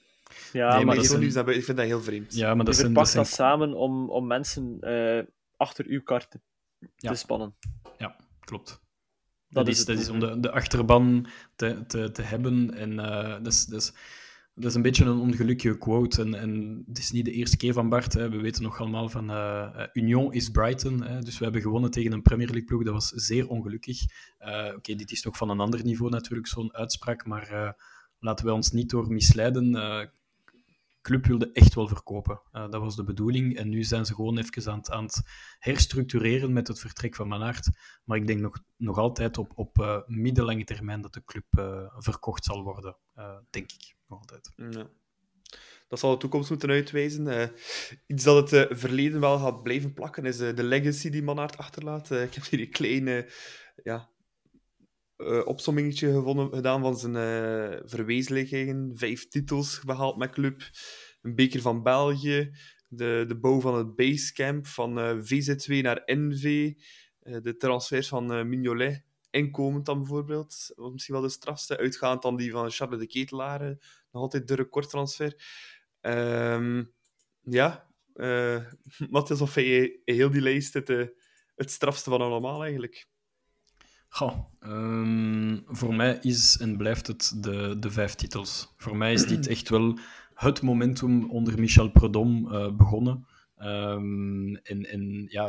Ja, nee, maar ik vind dat heel vreemd. Ja, maar dat je verpakt dat samen om mensen achter uw kar te spannen. Ja, klopt. Dat is om de achterban te hebben. En dat is een beetje een ongelukkige quote. En het is niet de eerste keer van Bart. Hè. We weten nog allemaal van Union is Brighton. Hè. Dus we hebben gewonnen tegen een Premier League ploeg. Dat was zeer ongelukkig. Oké, dit is nog van een ander niveau natuurlijk, zo'n uitspraak. Maar laten we ons niet door misleiden. Club wilde echt wel verkopen. Dat was de bedoeling. En nu zijn ze gewoon even aan het herstructureren met het vertrek van Manhart. Maar ik denk nog altijd op middellange termijn dat de club verkocht zal worden. Denk ik. Nog altijd. Ja. Dat zal de toekomst moeten uitwijzen. Iets dat het verleden wel gaat blijven plakken, is de legacy die Manhart achterlaat. Ik heb hier een klein opsommingetje gedaan van zijn verwezenlijkingen. 5 titels behaald met club, een beker van België, de bouw van het basecamp, van VZ2 naar NV, de transfers van Mignolet, inkomend dan bijvoorbeeld, was misschien wel de strafste, uitgaand dan die van Charles de Ketelaar, nog altijd de recordtransfer. Wat is of hij heel die lijst het strafste van allemaal eigenlijk? Voor mij is en blijft het de 5 titels. Voor mij is dit echt wel het momentum onder Michel Preud'homme begonnen.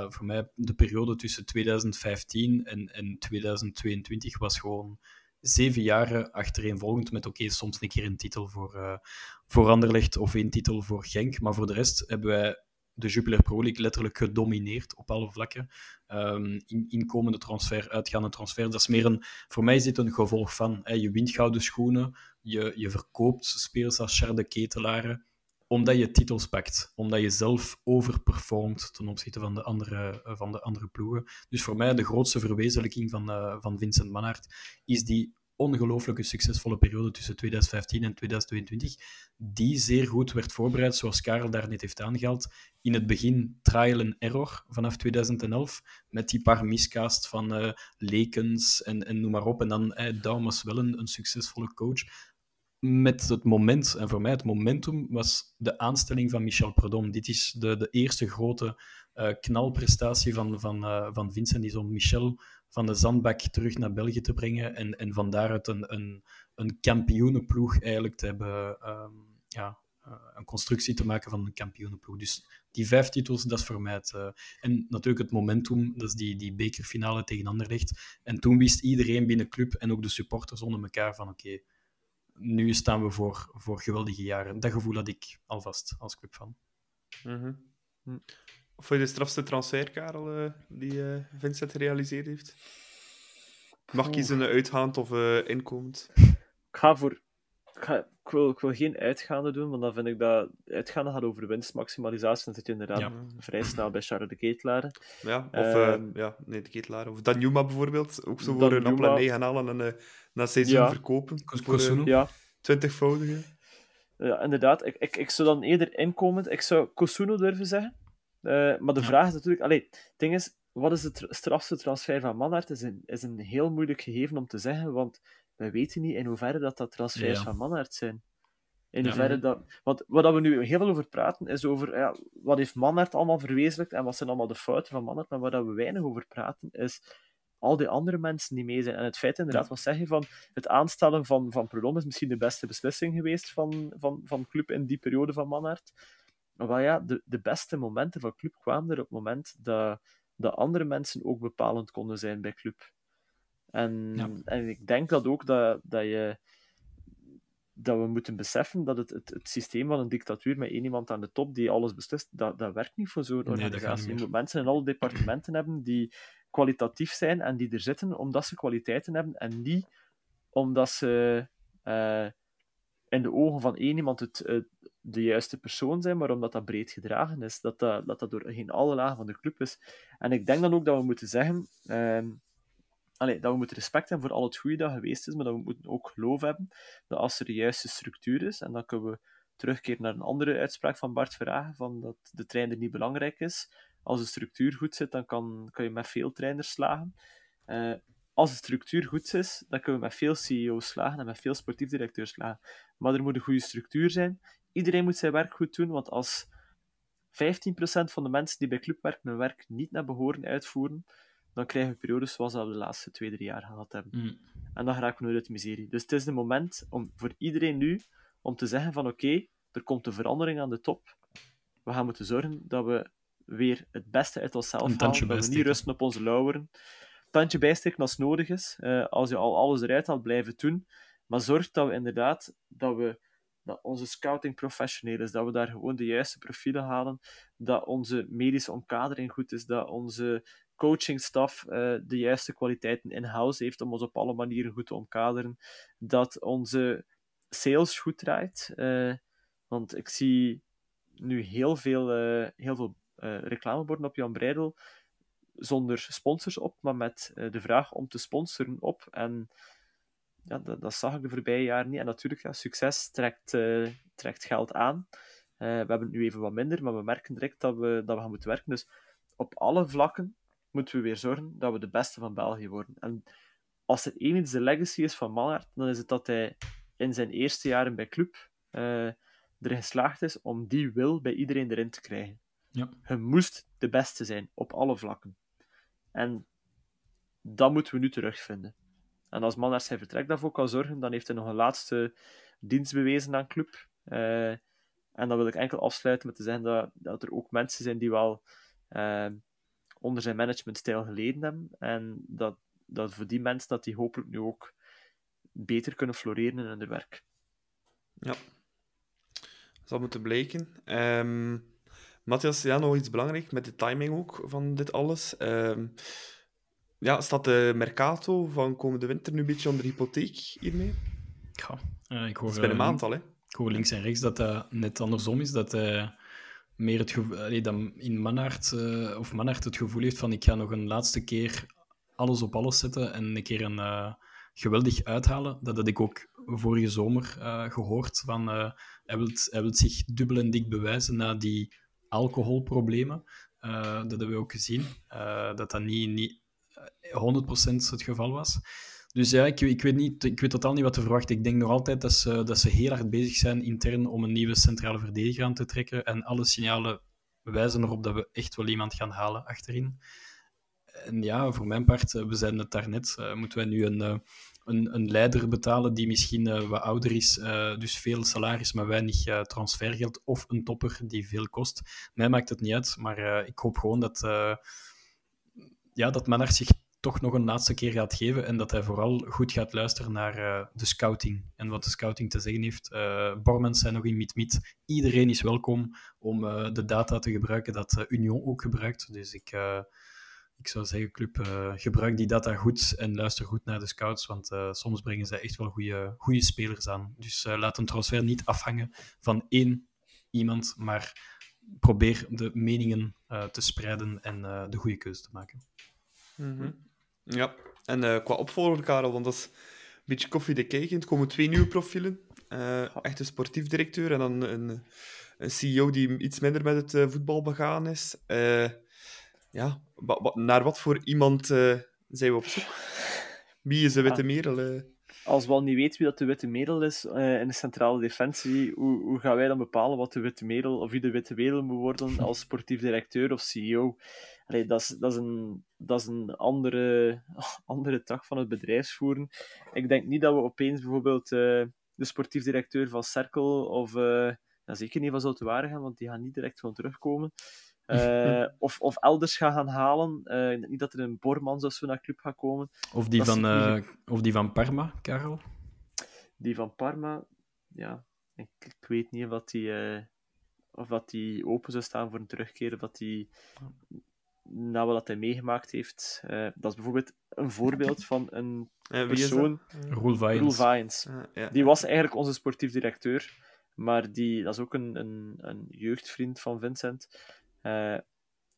Voor mij de periode tussen 2015 en 2022 was gewoon 7 jaren achtereenvolgend met soms een keer een titel voor Anderlecht of 1 titel voor Genk, maar voor de rest hebben wij de Jupiler Pro League letterlijk gedomineerd op alle vlakken. Inkomende transfer, uitgaande transfer, dat is meer voor mij is dit een gevolg van, je wint gouden schoenen, je verkoopt spelers als Charles de Ketelaar, omdat je titels pakt, omdat je zelf overperformt ten opzichte van de andere ploegen. Dus voor mij de grootste verwezenlijking van Vincent Manhart is die ongelooflijke succesvolle periode tussen 2015 en 2022, die zeer goed werd voorbereid, zoals Karel daarnet heeft aangehaald. In het begin trial and error vanaf 2011, met die paar miscasts van Lekens en noem maar op. En dan Daum was wel een succesvolle coach. Met het moment, en voor mij het momentum, was de aanstelling van Michel Preud'homme. Dit is de eerste grote knalprestatie van Vincent, die zo'n Michel van de zandbak terug naar België te brengen en van daaruit een kampioenenploeg eigenlijk te hebben, een constructie te maken van een kampioenenploeg. Dus die 5 titels, dat is voor mij het... en natuurlijk het momentum, dat is die bekerfinale tegen Anderlecht. En toen wist iedereen binnen club en ook de supporters onder elkaar van nu staan we voor geweldige jaren. Dat gevoel had ik alvast als clubfan. Mm-hmm. Vond je de strafste transfer, Karel, die Vincent gerealiseerd heeft? Mag kiezen uitgaand of inkomend? Ik wil geen uitgaande doen, want dan vind ik dat uitgaande gaat over winstmaximalisatie. Dan zit je inderdaad vrij snel bij Charles de Ketelaar. Ja, of de Ketelaar. Of Danjuma bijvoorbeeld. Ook zo voor een appel en ei gaan halen en na seizoen verkopen. Kosuno. Ja. 20-voudige. Ja, inderdaad. Ik zou dan eerder inkomend... Ik zou Kosuno durven zeggen. Maar de vraag is natuurlijk... het ding is, wat is het strafste transfer van Manhart? Is een heel moeilijk gegeven om te zeggen, want we weten niet in hoeverre dat transfers van Mannaert zijn. In hoeverre dat... Want wat we nu heel veel over praten, is over wat heeft Mannaert allemaal verwezenlijkt en wat zijn allemaal de fouten van Mannaert. Maar waar we weinig over praten, is al die andere mensen die mee zijn. En het feit inderdaad, wat zeg je van het aanstellen van Prudhomme is misschien de beste beslissing geweest van Club in die periode van Mannaert. Maar de beste momenten van Club kwamen er op het moment dat andere mensen ook bepalend konden zijn bij Club. En ik denk dat ook dat we moeten beseffen dat het systeem van een dictatuur met één iemand aan de top die alles beslist, dat werkt niet voor zo'n organisatie. Je moet mensen in alle departementen hebben die kwalitatief zijn en die er zitten omdat ze kwaliteiten hebben en niet omdat ze in de ogen van één iemand de juiste persoon zijn, maar omdat dat breed gedragen is. Dat door geen alle lagen van de club is. En ik denk dan ook dat we moeten zeggen... dat we moeten respect hebben voor al het goede dat geweest is, maar dat we moeten ook geloof hebben dat als er de juiste structuur is, en dan kunnen we terugkeren naar een andere uitspraak van Bart Verhagen, van dat de trainer niet belangrijk is. Als de structuur goed zit, dan kan je met veel trainers slagen. Als de structuur goed is, dan kunnen we met veel CEO's slagen en met veel sportief directeurs slagen. Maar er moet een goede structuur zijn. Iedereen moet zijn werk goed doen, want als 15% van de mensen die bij Club werken hun werk niet naar behoren uitvoeren, dan krijgen we periodes zoals we de laatste 2-3 jaar gehad hebben. En dan raken we uit de miserie. Dus het is het moment voor iedereen nu om te zeggen van oké, er komt een verandering aan de top. We gaan moeten zorgen dat we weer het beste uit onszelf halen. Dat we niet rusten op onze lauweren. Tandje bijsteken als nodig is. Als je al alles eruit haalt, blijven doen. Maar zorg dat we inderdaad dat onze scouting professioneel is, dat we daar gewoon de juiste profielen halen, dat onze medische omkadering goed is, dat onze coachingstaf de juiste kwaliteiten in-house heeft om ons op alle manieren goed te omkaderen, dat onze sales goed draait, want ik zie nu heel veel reclameborden op Jan Breidel zonder sponsors op, maar met de vraag om te sponsoren op, en dat zag ik de voorbije jaren niet, en natuurlijk, succes trekt geld aan. We hebben het nu even wat minder, maar we merken direct dat we gaan moeten werken, dus op alle vlakken moeten we weer zorgen dat we de beste van België worden. En als er één iets de legacy is van Mannaert, dan is het dat hij in zijn eerste jaren bij Club erin geslaagd is om die wil bij iedereen erin te krijgen. Ja. Je moest de beste zijn, op alle vlakken. En dat moeten we nu terugvinden. En als Mannaert zijn vertrek daarvoor kan zorgen, dan heeft hij nog een laatste dienst bewezen aan Club. En dan wil ik enkel afsluiten met te zeggen dat er ook mensen zijn die wel... onder zijn managementstijl geleden hebben en dat voor die mensen dat die hopelijk nu ook beter kunnen floreren in hun werk. Ja. Dat zal moeten blijken. Matthias, nog iets belangrijk met de timing ook van dit alles. Staat de Mercato van komende winter nu een beetje onder hypotheek hiermee? Ja. Ik hoor, het is bij een maand al, hè? Ik hoor links en rechts dat dat net andersom is, dat... meer het gevoel, dat in Mannaert het gevoel heeft van ik ga nog een laatste keer alles op alles zetten en een keer een geweldig uithalen. Dat had ik ook vorige zomer gehoord. Van, hij wil zich dubbel en dik bewijzen na die alcoholproblemen. Dat hebben we ook gezien. Dat niet 100% het geval was. Dus ja, ik weet totaal niet wat te verwachten. Ik denk nog altijd dat ze heel hard bezig zijn intern om een nieuwe centrale verdediger aan te trekken. En alle signalen wijzen erop dat we echt wel iemand gaan halen achterin. En ja, voor mijn part, we zeiden het daarnet, moeten wij nu een leider betalen die misschien wat ouder is, dus veel salaris, maar weinig transfergeld, of een topper die veel kost. Mij maakt het niet uit, maar ik hoop gewoon dat Mannaert zich toch nog een laatste keer gaat geven en dat hij vooral goed gaat luisteren naar de scouting en wat de scouting te zeggen heeft. Bormans zijn nog in mid-mid. Iedereen is welkom om de data te gebruiken dat Union ook gebruikt. Dus ik zou zeggen, Club, gebruik die data goed en luister goed naar de scouts, want soms brengen zij echt wel goede spelers aan. Dus laat een transfer niet afhangen van één iemand, maar probeer de meningen te spreiden en de goede keuze te maken. Mm-hmm. Ja, en qua opvolger, Karel, want dat is een beetje koffie de cake. Er komen 2 nieuwe profielen. Echt een sportief directeur en dan een CEO die iets minder met het voetbal begaan is. Naar wat voor iemand zijn we op zoek? Wie is de witte merel? als we al niet weten wie dat de witte merel is in de centrale defensie, hoe gaan wij dan bepalen wat de witte merel, of wie de witte merel moet worden als sportief directeur of CEO? Allee, dat is een andere tak van het bedrijfsvoeren. Ik denk niet dat we opeens bijvoorbeeld de sportief directeur van Cerkel of zeker niet van Zoutewaren gaan, want die gaan niet direct van terugkomen. Of elders gaan halen. Ik denk niet dat er een Bormans of zo naar de club gaat komen. Of die van Parma, Karel? Die van Parma, ja. Ik weet niet of dat die open zou staan voor een terugkeer. Of dat die, na wat hij meegemaakt heeft... dat is bijvoorbeeld een voorbeeld van een persoon... Roel Vaijens. Ja. Die was eigenlijk onze sportief directeur. Maar dat is ook een jeugdvriend van Vincent.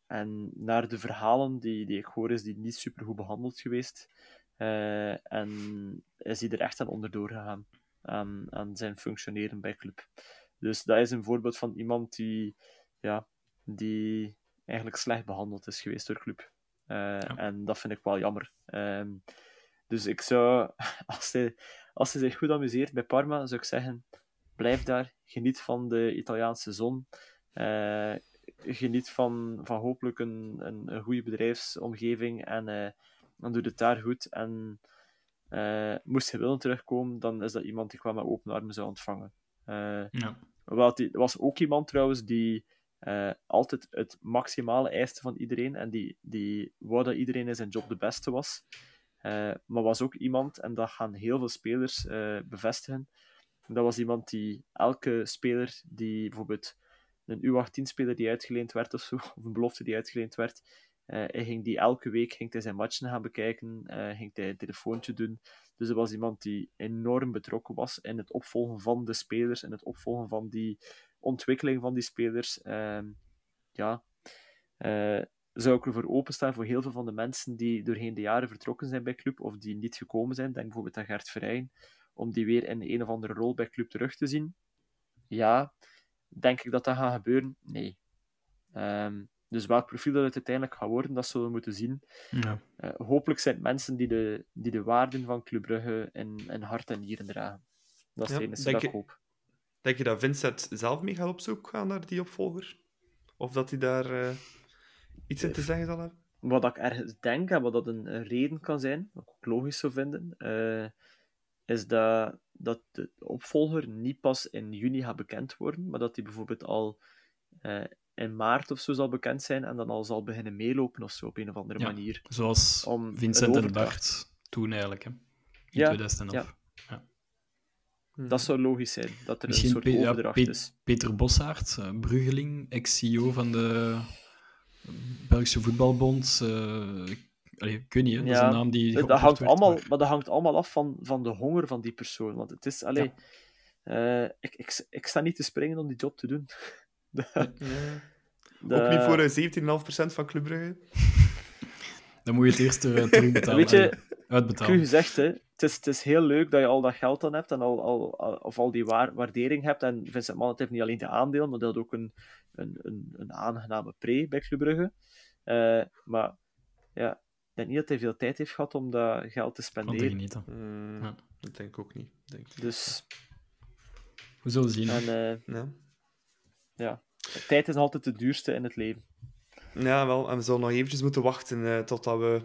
En naar de verhalen die ik hoor, is die niet supergoed behandeld geweest. En is hij er echt aan onderdoor gegaan. Aan zijn functioneren bij club. Dus dat is een voorbeeld van iemand die eigenlijk slecht behandeld is geweest door club. En dat vind ik wel jammer. Dus ik zou, als hij zich goed amuseert bij Parma, zou ik zeggen... Blijf daar, geniet van de Italiaanse zon. Geniet van hopelijk een goede bedrijfsomgeving en doe het daar goed. En moest hij willen terugkomen, dan is dat iemand die ik wel met open armen zou ontvangen. Het was ook iemand trouwens die altijd het maximale eiste van iedereen en die wou dat iedereen in zijn job de beste was. Maar was ook iemand, en dat gaan heel veel spelers bevestigen, dat was iemand die elke speler die bijvoorbeeld een U18-speler die uitgeleend werd of zo, of een belofte die uitgeleend werd, elke week ging hij zijn matchen gaan bekijken, ging hij een telefoontje doen. Dus dat was iemand die enorm betrokken was in het opvolgen van de spelers, in het opvolgen van die ontwikkeling van die spelers. Zou ik ervoor openstaan voor heel veel van de mensen die doorheen de jaren vertrokken zijn bij club of die niet gekomen zijn. Denk bijvoorbeeld aan Gert Verheyen. Om die weer in een of andere rol bij club terug te zien. Ja, denk ik dat dat gaat gebeuren? Nee. Dus welk profiel dat het uiteindelijk gaat worden, dat zullen we moeten zien. Ja. Hopelijk zijn het mensen die de waarden van Club Brugge in hart en nieren dragen. Dat is het enige dat ik hoop. Denk je dat Vincent zelf mee gaat op zoek gaan naar die opvolger? Of dat hij daar iets in te zeggen zal hebben? Wat ik ergens denk, en wat dat een reden kan zijn, wat ik logisch zou vinden... is dat de opvolger niet pas in juni gaat bekend worden, maar dat die bijvoorbeeld al in maart of zo zal bekend zijn en dan al zal beginnen meelopen of zo op een of andere manier. Zoals om Vincent en Bart toen eigenlijk, hè? In 2011. Ja. Dat zou logisch zijn, dat er misschien een soort overdracht is. Peter Bossaert, Bruggeling, ex-CEO van de Belgische Voetbalbond... ik weet niet, hè. Dat is een naam die dat hangt allemaal af van de honger van die persoon. Want het is... ik sta niet te springen om die job te doen. Ook niet voor 17,5% van Club Brugge. Dan moet je het eerst terugbetalen. Weet je, uitbetalen. Ik heb u gezegd, hè, het is heel leuk dat je al dat geld dan hebt en al die waardering hebt. En Vincent Mannet heeft niet alleen de aandelen, maar dat ook een aangename pre bij Club Brugge. Maar ja... Ik denk niet dat hij veel tijd heeft gehad om dat geld te spenderen. Dat denk ik ook niet. Dus... We zullen zien. Tijd is altijd de duurste in het leven. Ja, wel. En we zullen nog eventjes moeten wachten totdat we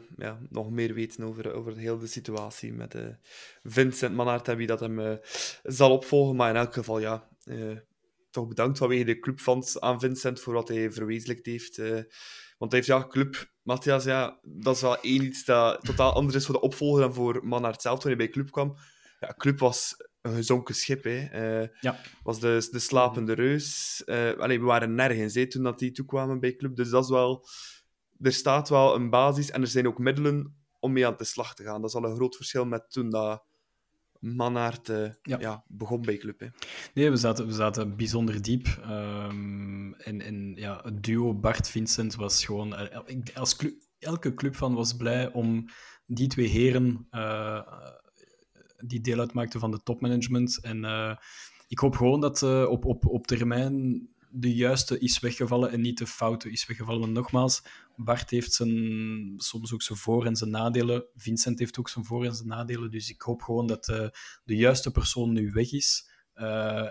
nog meer weten over heel de situatie met Vincent Mannaert en wie dat hem zal opvolgen. Maar in elk geval, toch bedankt vanwege de clubfans aan Vincent voor wat hij verwezenlijkt heeft. Want hij heeft club... Matthias, dat is wel iets dat totaal anders is voor de opvolger dan voor Mannaert zelf toen hij bij club kwam. Ja, club was een gezonken schip, hè. Was de slapende reus. We waren nergens, hè, toen dat die toekwamen bij club. Dus dat is wel... Er staat wel een basis en er zijn ook middelen om mee aan de slag te gaan. Dat is al een groot verschil met toen dat Mannaert begon bij club. Hè. Nee, we zaten bijzonder diep. Het duo Bart-Vincent was gewoon... elke clubfan was blij om die twee heren die deel uitmaakten van de topmanagement. En ik hoop gewoon dat op termijn de juiste is weggevallen en niet de foute is weggevallen. Want nogmaals, Bart heeft soms ook zijn voor- en zijn nadelen. Vincent heeft ook zijn voor- en zijn nadelen. Dus ik hoop gewoon dat de juiste persoon nu weg is.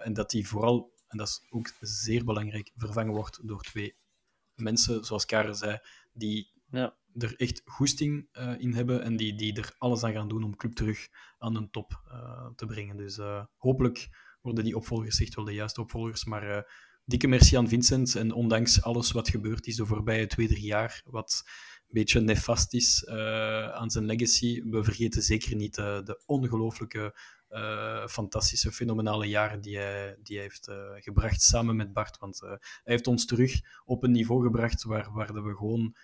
En dat die vooral, en dat is ook zeer belangrijk, vervangen wordt door twee mensen, zoals Karel zei, die er echt goesting in hebben en die er alles aan gaan doen om club terug aan de top te brengen. Dus hopelijk worden die opvolgers echt wel de juiste opvolgers, maar dikke merci aan Vincent. En ondanks alles wat gebeurd is de voorbije 2-3 jaar, wat een beetje nefast is aan zijn legacy, we vergeten zeker niet de ongelooflijke, fantastische, fenomenale jaren die hij heeft gebracht samen met Bart. Want hij heeft ons terug op een niveau gebracht waar we gewoon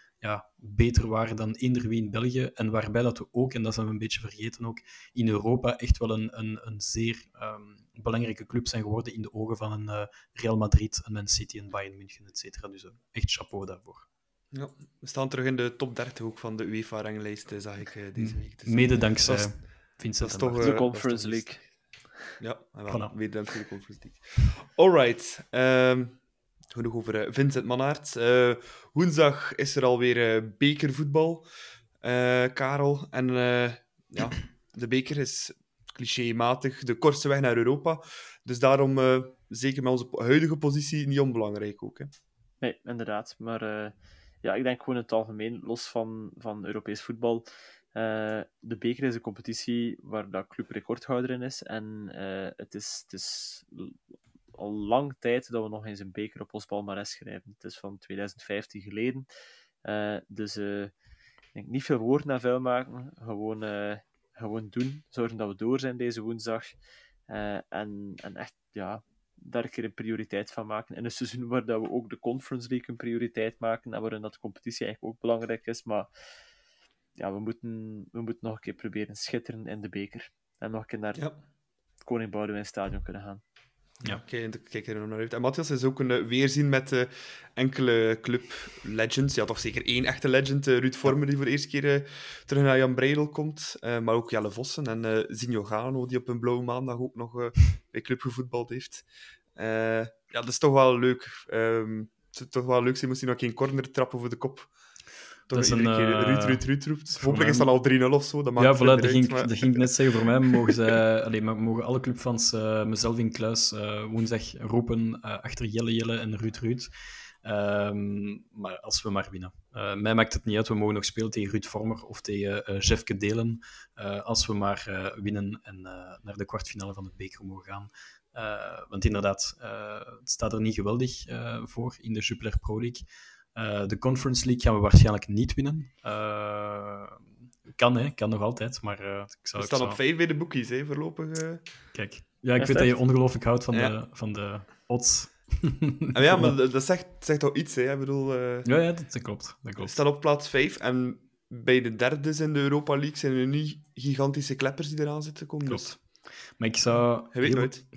beter waren dan eender wie in België. En waarbij dat we ook, en dat zijn we een beetje vergeten ook, in Europa echt wel een zeer belangrijke club zijn geworden in de ogen van een Real Madrid, een Man City, een Bayern München, etc. Dus echt chapeau daarvoor. Ja, we staan terug in de top 30 ook van de UEFA-ranglijst, zag ik deze week. Dus mede dankzij... Vincent, dat is toch de Conference League. Ja, weer de Conference League. Alright. Genoeg over Vincent Mannaert. Woensdag is er alweer bekervoetbal, Karel. En de beker is clichématig de kortste weg naar Europa. Dus daarom, zeker met onze huidige positie, niet onbelangrijk ook. Hè? Nee, inderdaad. Maar ik denk gewoon in het algemeen, los van Europees voetbal... de beker is een competitie waar dat club recordhouder in is en het is al lang tijd dat we nog eens een beker op ons palmares schrijven. Het is van 2015 geleden, dus ik denk niet veel woorden aan vuil maken, gewoon doen, zorgen dat we door zijn deze woensdag, en echt daar een keer een prioriteit van maken. In een seizoen waar dat we ook de Conference League een prioriteit maken en waarin dat de competitie eigenlijk ook belangrijk is, maar we moeten nog een keer proberen schitteren in de beker. En nog een keer naar het Koning Boudewijn Stadion kunnen gaan. Ja. Oké, dan kijk er nog naar uit. En Matthias is ook een weerzien met enkele club-legends. Ja, toch zeker één echte legend. Ruud Vormer, die voor de eerste keer terug naar Jan Breidel komt. Maar ook Jelle Vossen en Zinho Gano, die op een blauwe maandag ook nog bij club gevoetbald heeft. Dat is toch wel leuk. Het is toch wel leuk. Ze moesten nog geen corner trappen voor de kop. Dat is iedere keer Ruud roept. Hopelijk is dat al 3-0 of zo. Dat maakt dat ging ik net zeggen. Voor mij mogen, mogen alle clubfans, mezelf in kluis, woensdag roepen achter Jelle en Ruud. Maar als we maar winnen. Mij maakt het niet uit. We mogen nog spelen tegen Ruud Vormer of tegen Jefke Delen. Als we maar winnen en naar de kwartfinale van de beker mogen gaan. Want inderdaad, het staat er niet geweldig voor in de Jupiler Pro League. De Conference League gaan we waarschijnlijk niet winnen. Kan nog altijd, maar... we staan op 5 bij de boekies, hè, voorlopig. Kijk, ik weet dat je ongelooflijk houdt van de odds. Ja, maar dat zegt al iets, hè. Ik bedoel... dat klopt. We staan op plaats 5 en bij de derdes in de Europa League zijn er niet gigantische kleppers die eraan zitten komen. Klopt. Maar ik zou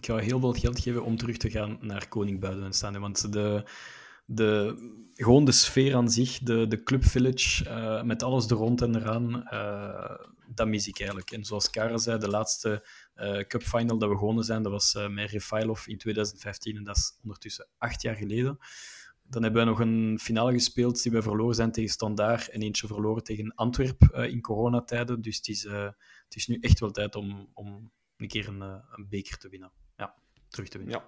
heel veel geld geven om terug te gaan naar Koning Boudewijn staan, hè, want gewoon de sfeer aan zich, de Club Village, met alles er rond en eraan, dat mis ik eigenlijk. En zoals Karel zei, de laatste Cup Final dat we gewonnen zijn, dat was met Refailov in 2015, en dat is ondertussen 8 jaar geleden. Dan hebben we nog een finale gespeeld die we verloren zijn tegen Standaard en eentje verloren tegen Antwerp in coronatijden. Dus het is nu echt wel tijd om een keer een beker te winnen. Ja, terug te winnen. Ja.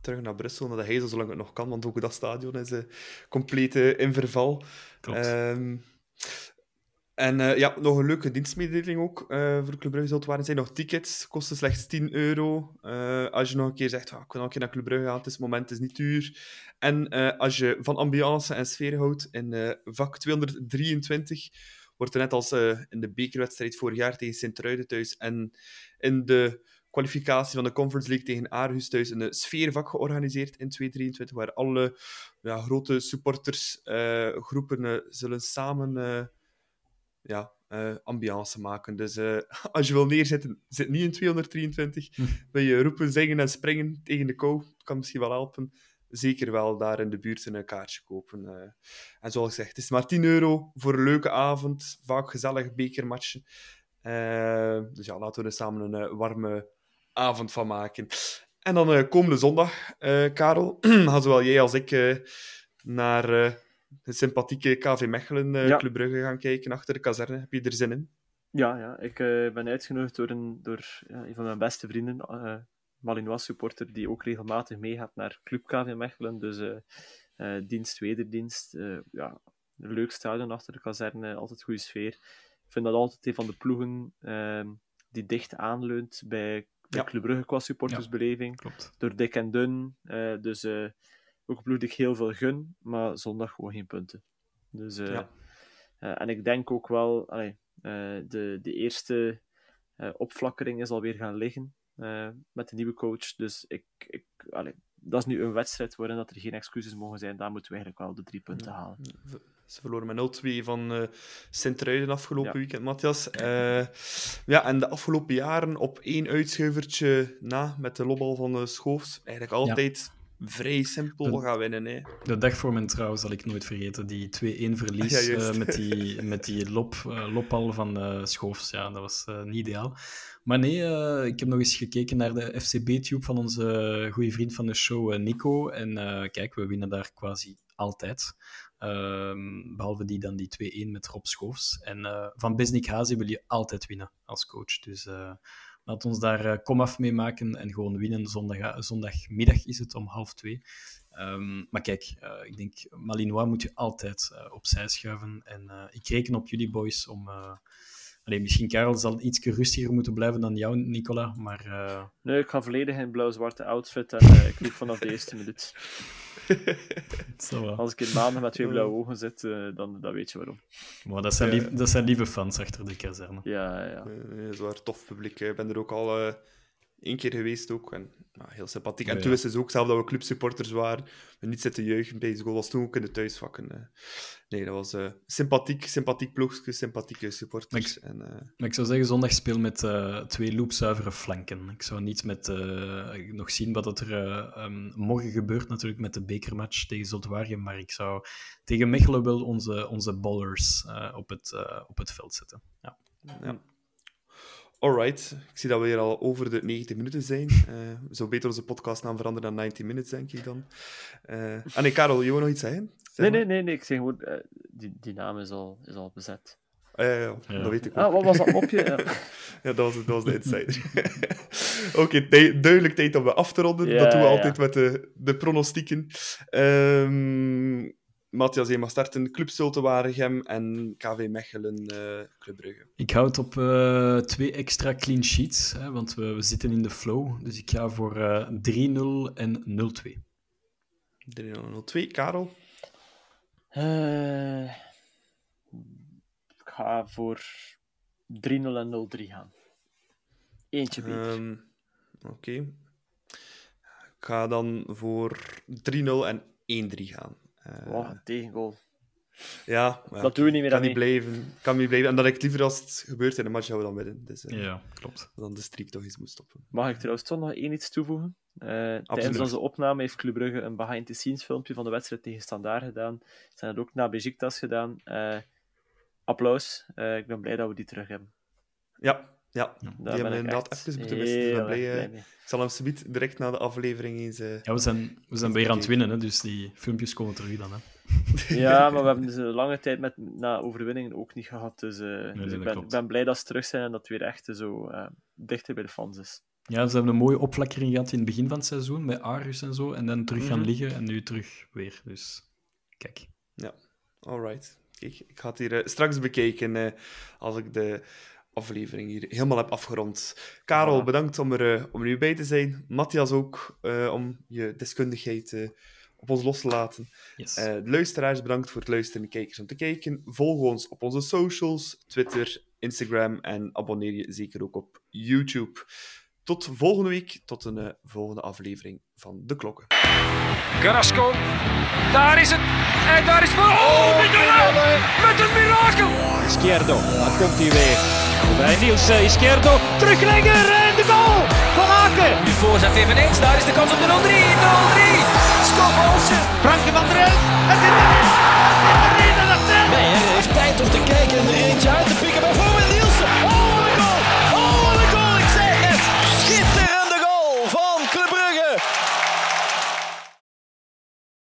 Terug naar Brussel, naar de Heizel, zolang het nog kan, want ook dat stadion is compleet in verval. Klopt. Nog een leuke dienstmededeling ook voor Club Brugge. Er zijn nog tickets, kosten slechts €10. Als je nog een keer zegt, ik wil nog een keer naar Club Brugge gaan, het is moment, het is niet duur. En als je van ambiance en sfeer houdt, in vak 223 wordt er net als in de bekerwedstrijd vorig jaar tegen Sint-Truiden thuis en in de kwalificatie van de Conference League tegen Aarhus thuis een sfeervak georganiseerd in 2023, waar alle grote supportersgroepen zullen samen ambiance maken. Dus als je wil neerzetten, zit niet in 223. Wil je roepen, zingen en springen tegen de kou? Dat kan misschien wel helpen. Zeker wel daar in de buurt een kaartje kopen. En zoals ik zeg, het is maar €10 voor een leuke avond. Vaak gezellig bekermatchen. Dus laten we er samen een warme avond van maken. En dan komende zondag, Karel, gaan zowel jij als ik naar de sympathieke KV Mechelen Club Brugge gaan kijken achter de kazerne. Heb je er zin in? Ja, ja. Ik ben uitgenodigd door een van mijn beste vrienden, Malinois supporter, die ook regelmatig meegaat naar Club KV Mechelen. Dus dienst, wederdienst. Leuk stadion achter de kazerne, altijd goede sfeer. Ik vind dat altijd een van de ploegen die dicht aanleunt bij Club Brugge qua supportersbeleving. Klopt. Door dik en dun. Dus ook een ploeg die ik heel veel gun, maar zondag gewoon geen punten. Dus, en ik denk ook wel... de eerste opflakkering is alweer gaan liggen met de nieuwe coach. Dus dat is nu een wedstrijd waarin dat er geen excuses mogen zijn. Daar moeten we eigenlijk wel de 3 punten halen. Ze verloren met 0-2 van Sint-Truiden afgelopen weekend, Matthias. En de afgelopen jaren op 1 uitschuivertje na met de lobbal van Schoofs. Eigenlijk altijd... vrij simpel gaan winnen. Hè. De dag voor mijn trouw zal ik nooit vergeten. Die 2-1 verlies met die lopbal van Schoofs. Ja, dat was niet ideaal. Maar nee, ik heb nog eens gekeken naar de FCB-tube van onze goede vriend van de show, Nico. En kijk, we winnen daar quasi altijd. Behalve die 2-1 met Rob Schoofs. En van Besnik Haze wil je altijd winnen als coach. Dus... laat ons daar komaf mee maken en gewoon winnen. Zondagmiddag is het om 13:30. Maar kijk, ik denk, Malinois moet je altijd opzij schuiven. En ik reken op jullie, boys, om... misschien Karel zal iets rustiger moeten blijven dan jou, Nicola, maar... Nee, ik ga volledig in blauw-zwarte outfit en ik liep vanaf de eerste minuut. Als ik in maandag met 2 blauwe ogen zit, dan weet je waarom. Maar dat zijn lieve fans achter de kazerne. Ja, ja. Zwaar tof publiek. Ik ben er ook al 1 keer geweest. Heel sympathiek. En toen is het ook zelf dat we clubsupporters waren. We niet zitten jeugd bij de goal. Was toen ook in de thuisvakken. Nee, dat was sympathiek ploegje, sympathieke supporters. Maar ik zou zeggen, zondag speel met 2 loopzuivere flanken. Ik zou niet met... nog zien wat er morgen gebeurt natuurlijk met de bekermatch tegen Zulte Waregem. Maar ik zou tegen Mechelen wel onze ballers op het veld zetten. Ja. Alright, ik zie dat we hier al over de 90 minuten zijn. We zouden beter onze podcastnaam veranderen dan 90 minutes, denk ik dan. Karel, je wil nog iets zeggen? Nee, ik zeg gewoon, die naam is al bezet. Dat weet ik ook. Wat was dat mopje? Dat was de insider. Oké, duidelijk tijd om we af te ronden. Dat doen we altijd met de pronostieken. Matthias, je mag starten. Club Zulte Waregem en KV Mechelen, Club Brugge. Ik houd op 2 extra clean sheets, hè, want we zitten in de flow. Dus ik ga voor 3-0 en 0-2. 3-0 en 0-2. Karel? Ik ga voor 3-0 en 0-3 gaan. Eentje beter. Oké. Ik ga dan voor 3-0 en 1-3 gaan. Een tegengoal. Ja, dat doen we niet meer. Kan niet blijven. En dat ik liever als het gebeurt in de match, gaan we dan winnen. Dus, klopt. Dan de streak toch eens moet stoppen. Mag ik trouwens toch nog één iets toevoegen? Tijdens onze opname heeft Club Brugge een behind-the-scenes filmpje van de wedstrijd tegen Standaard gedaan. Ze zijn dat ook na Beşiktaş gedaan. Applaus. Ik ben blij dat we die terug hebben. Ja, die hebben we inderdaad even moeten missen. Ik zal hem subiet direct na de aflevering eens... we zijn weer aan het winnen, hè, dus die filmpjes komen terug dan. Hè. Ja, maar we hebben dus een lange tijd na overwinningen ook niet gehad. Dus, ik ben blij dat ze terug zijn en dat het weer echt zo dichter bij de fans is. Ja, ze hebben een mooie opflakkering gehad in het begin van het seizoen, met Aarhus en zo, en dan terug gaan liggen en nu terug weer. Dus, kijk. Ja, alright. Kijk, ik ga het hier straks bekijken als ik de... aflevering hier helemaal heb afgerond. Karel, bedankt om er nu bij te zijn. Matthias ook, om je deskundigheid op ons los te laten. Yes. De luisteraars, bedankt voor het luisteren en de kijkers om te kijken. Volg ons op onze socials, Twitter, Instagram en abonneer je zeker ook op YouTube. Tot volgende week, tot een volgende aflevering van De Klokken. Carrasco, daar is het. En daar is het. Mignola met een mirakel. Izquierdo, daar komt hij weer. Bij Nielsen, Izquierdo, teruglegger en de goal van Aken. Nu voorzet eveneens, daar is de kans op de 0-3.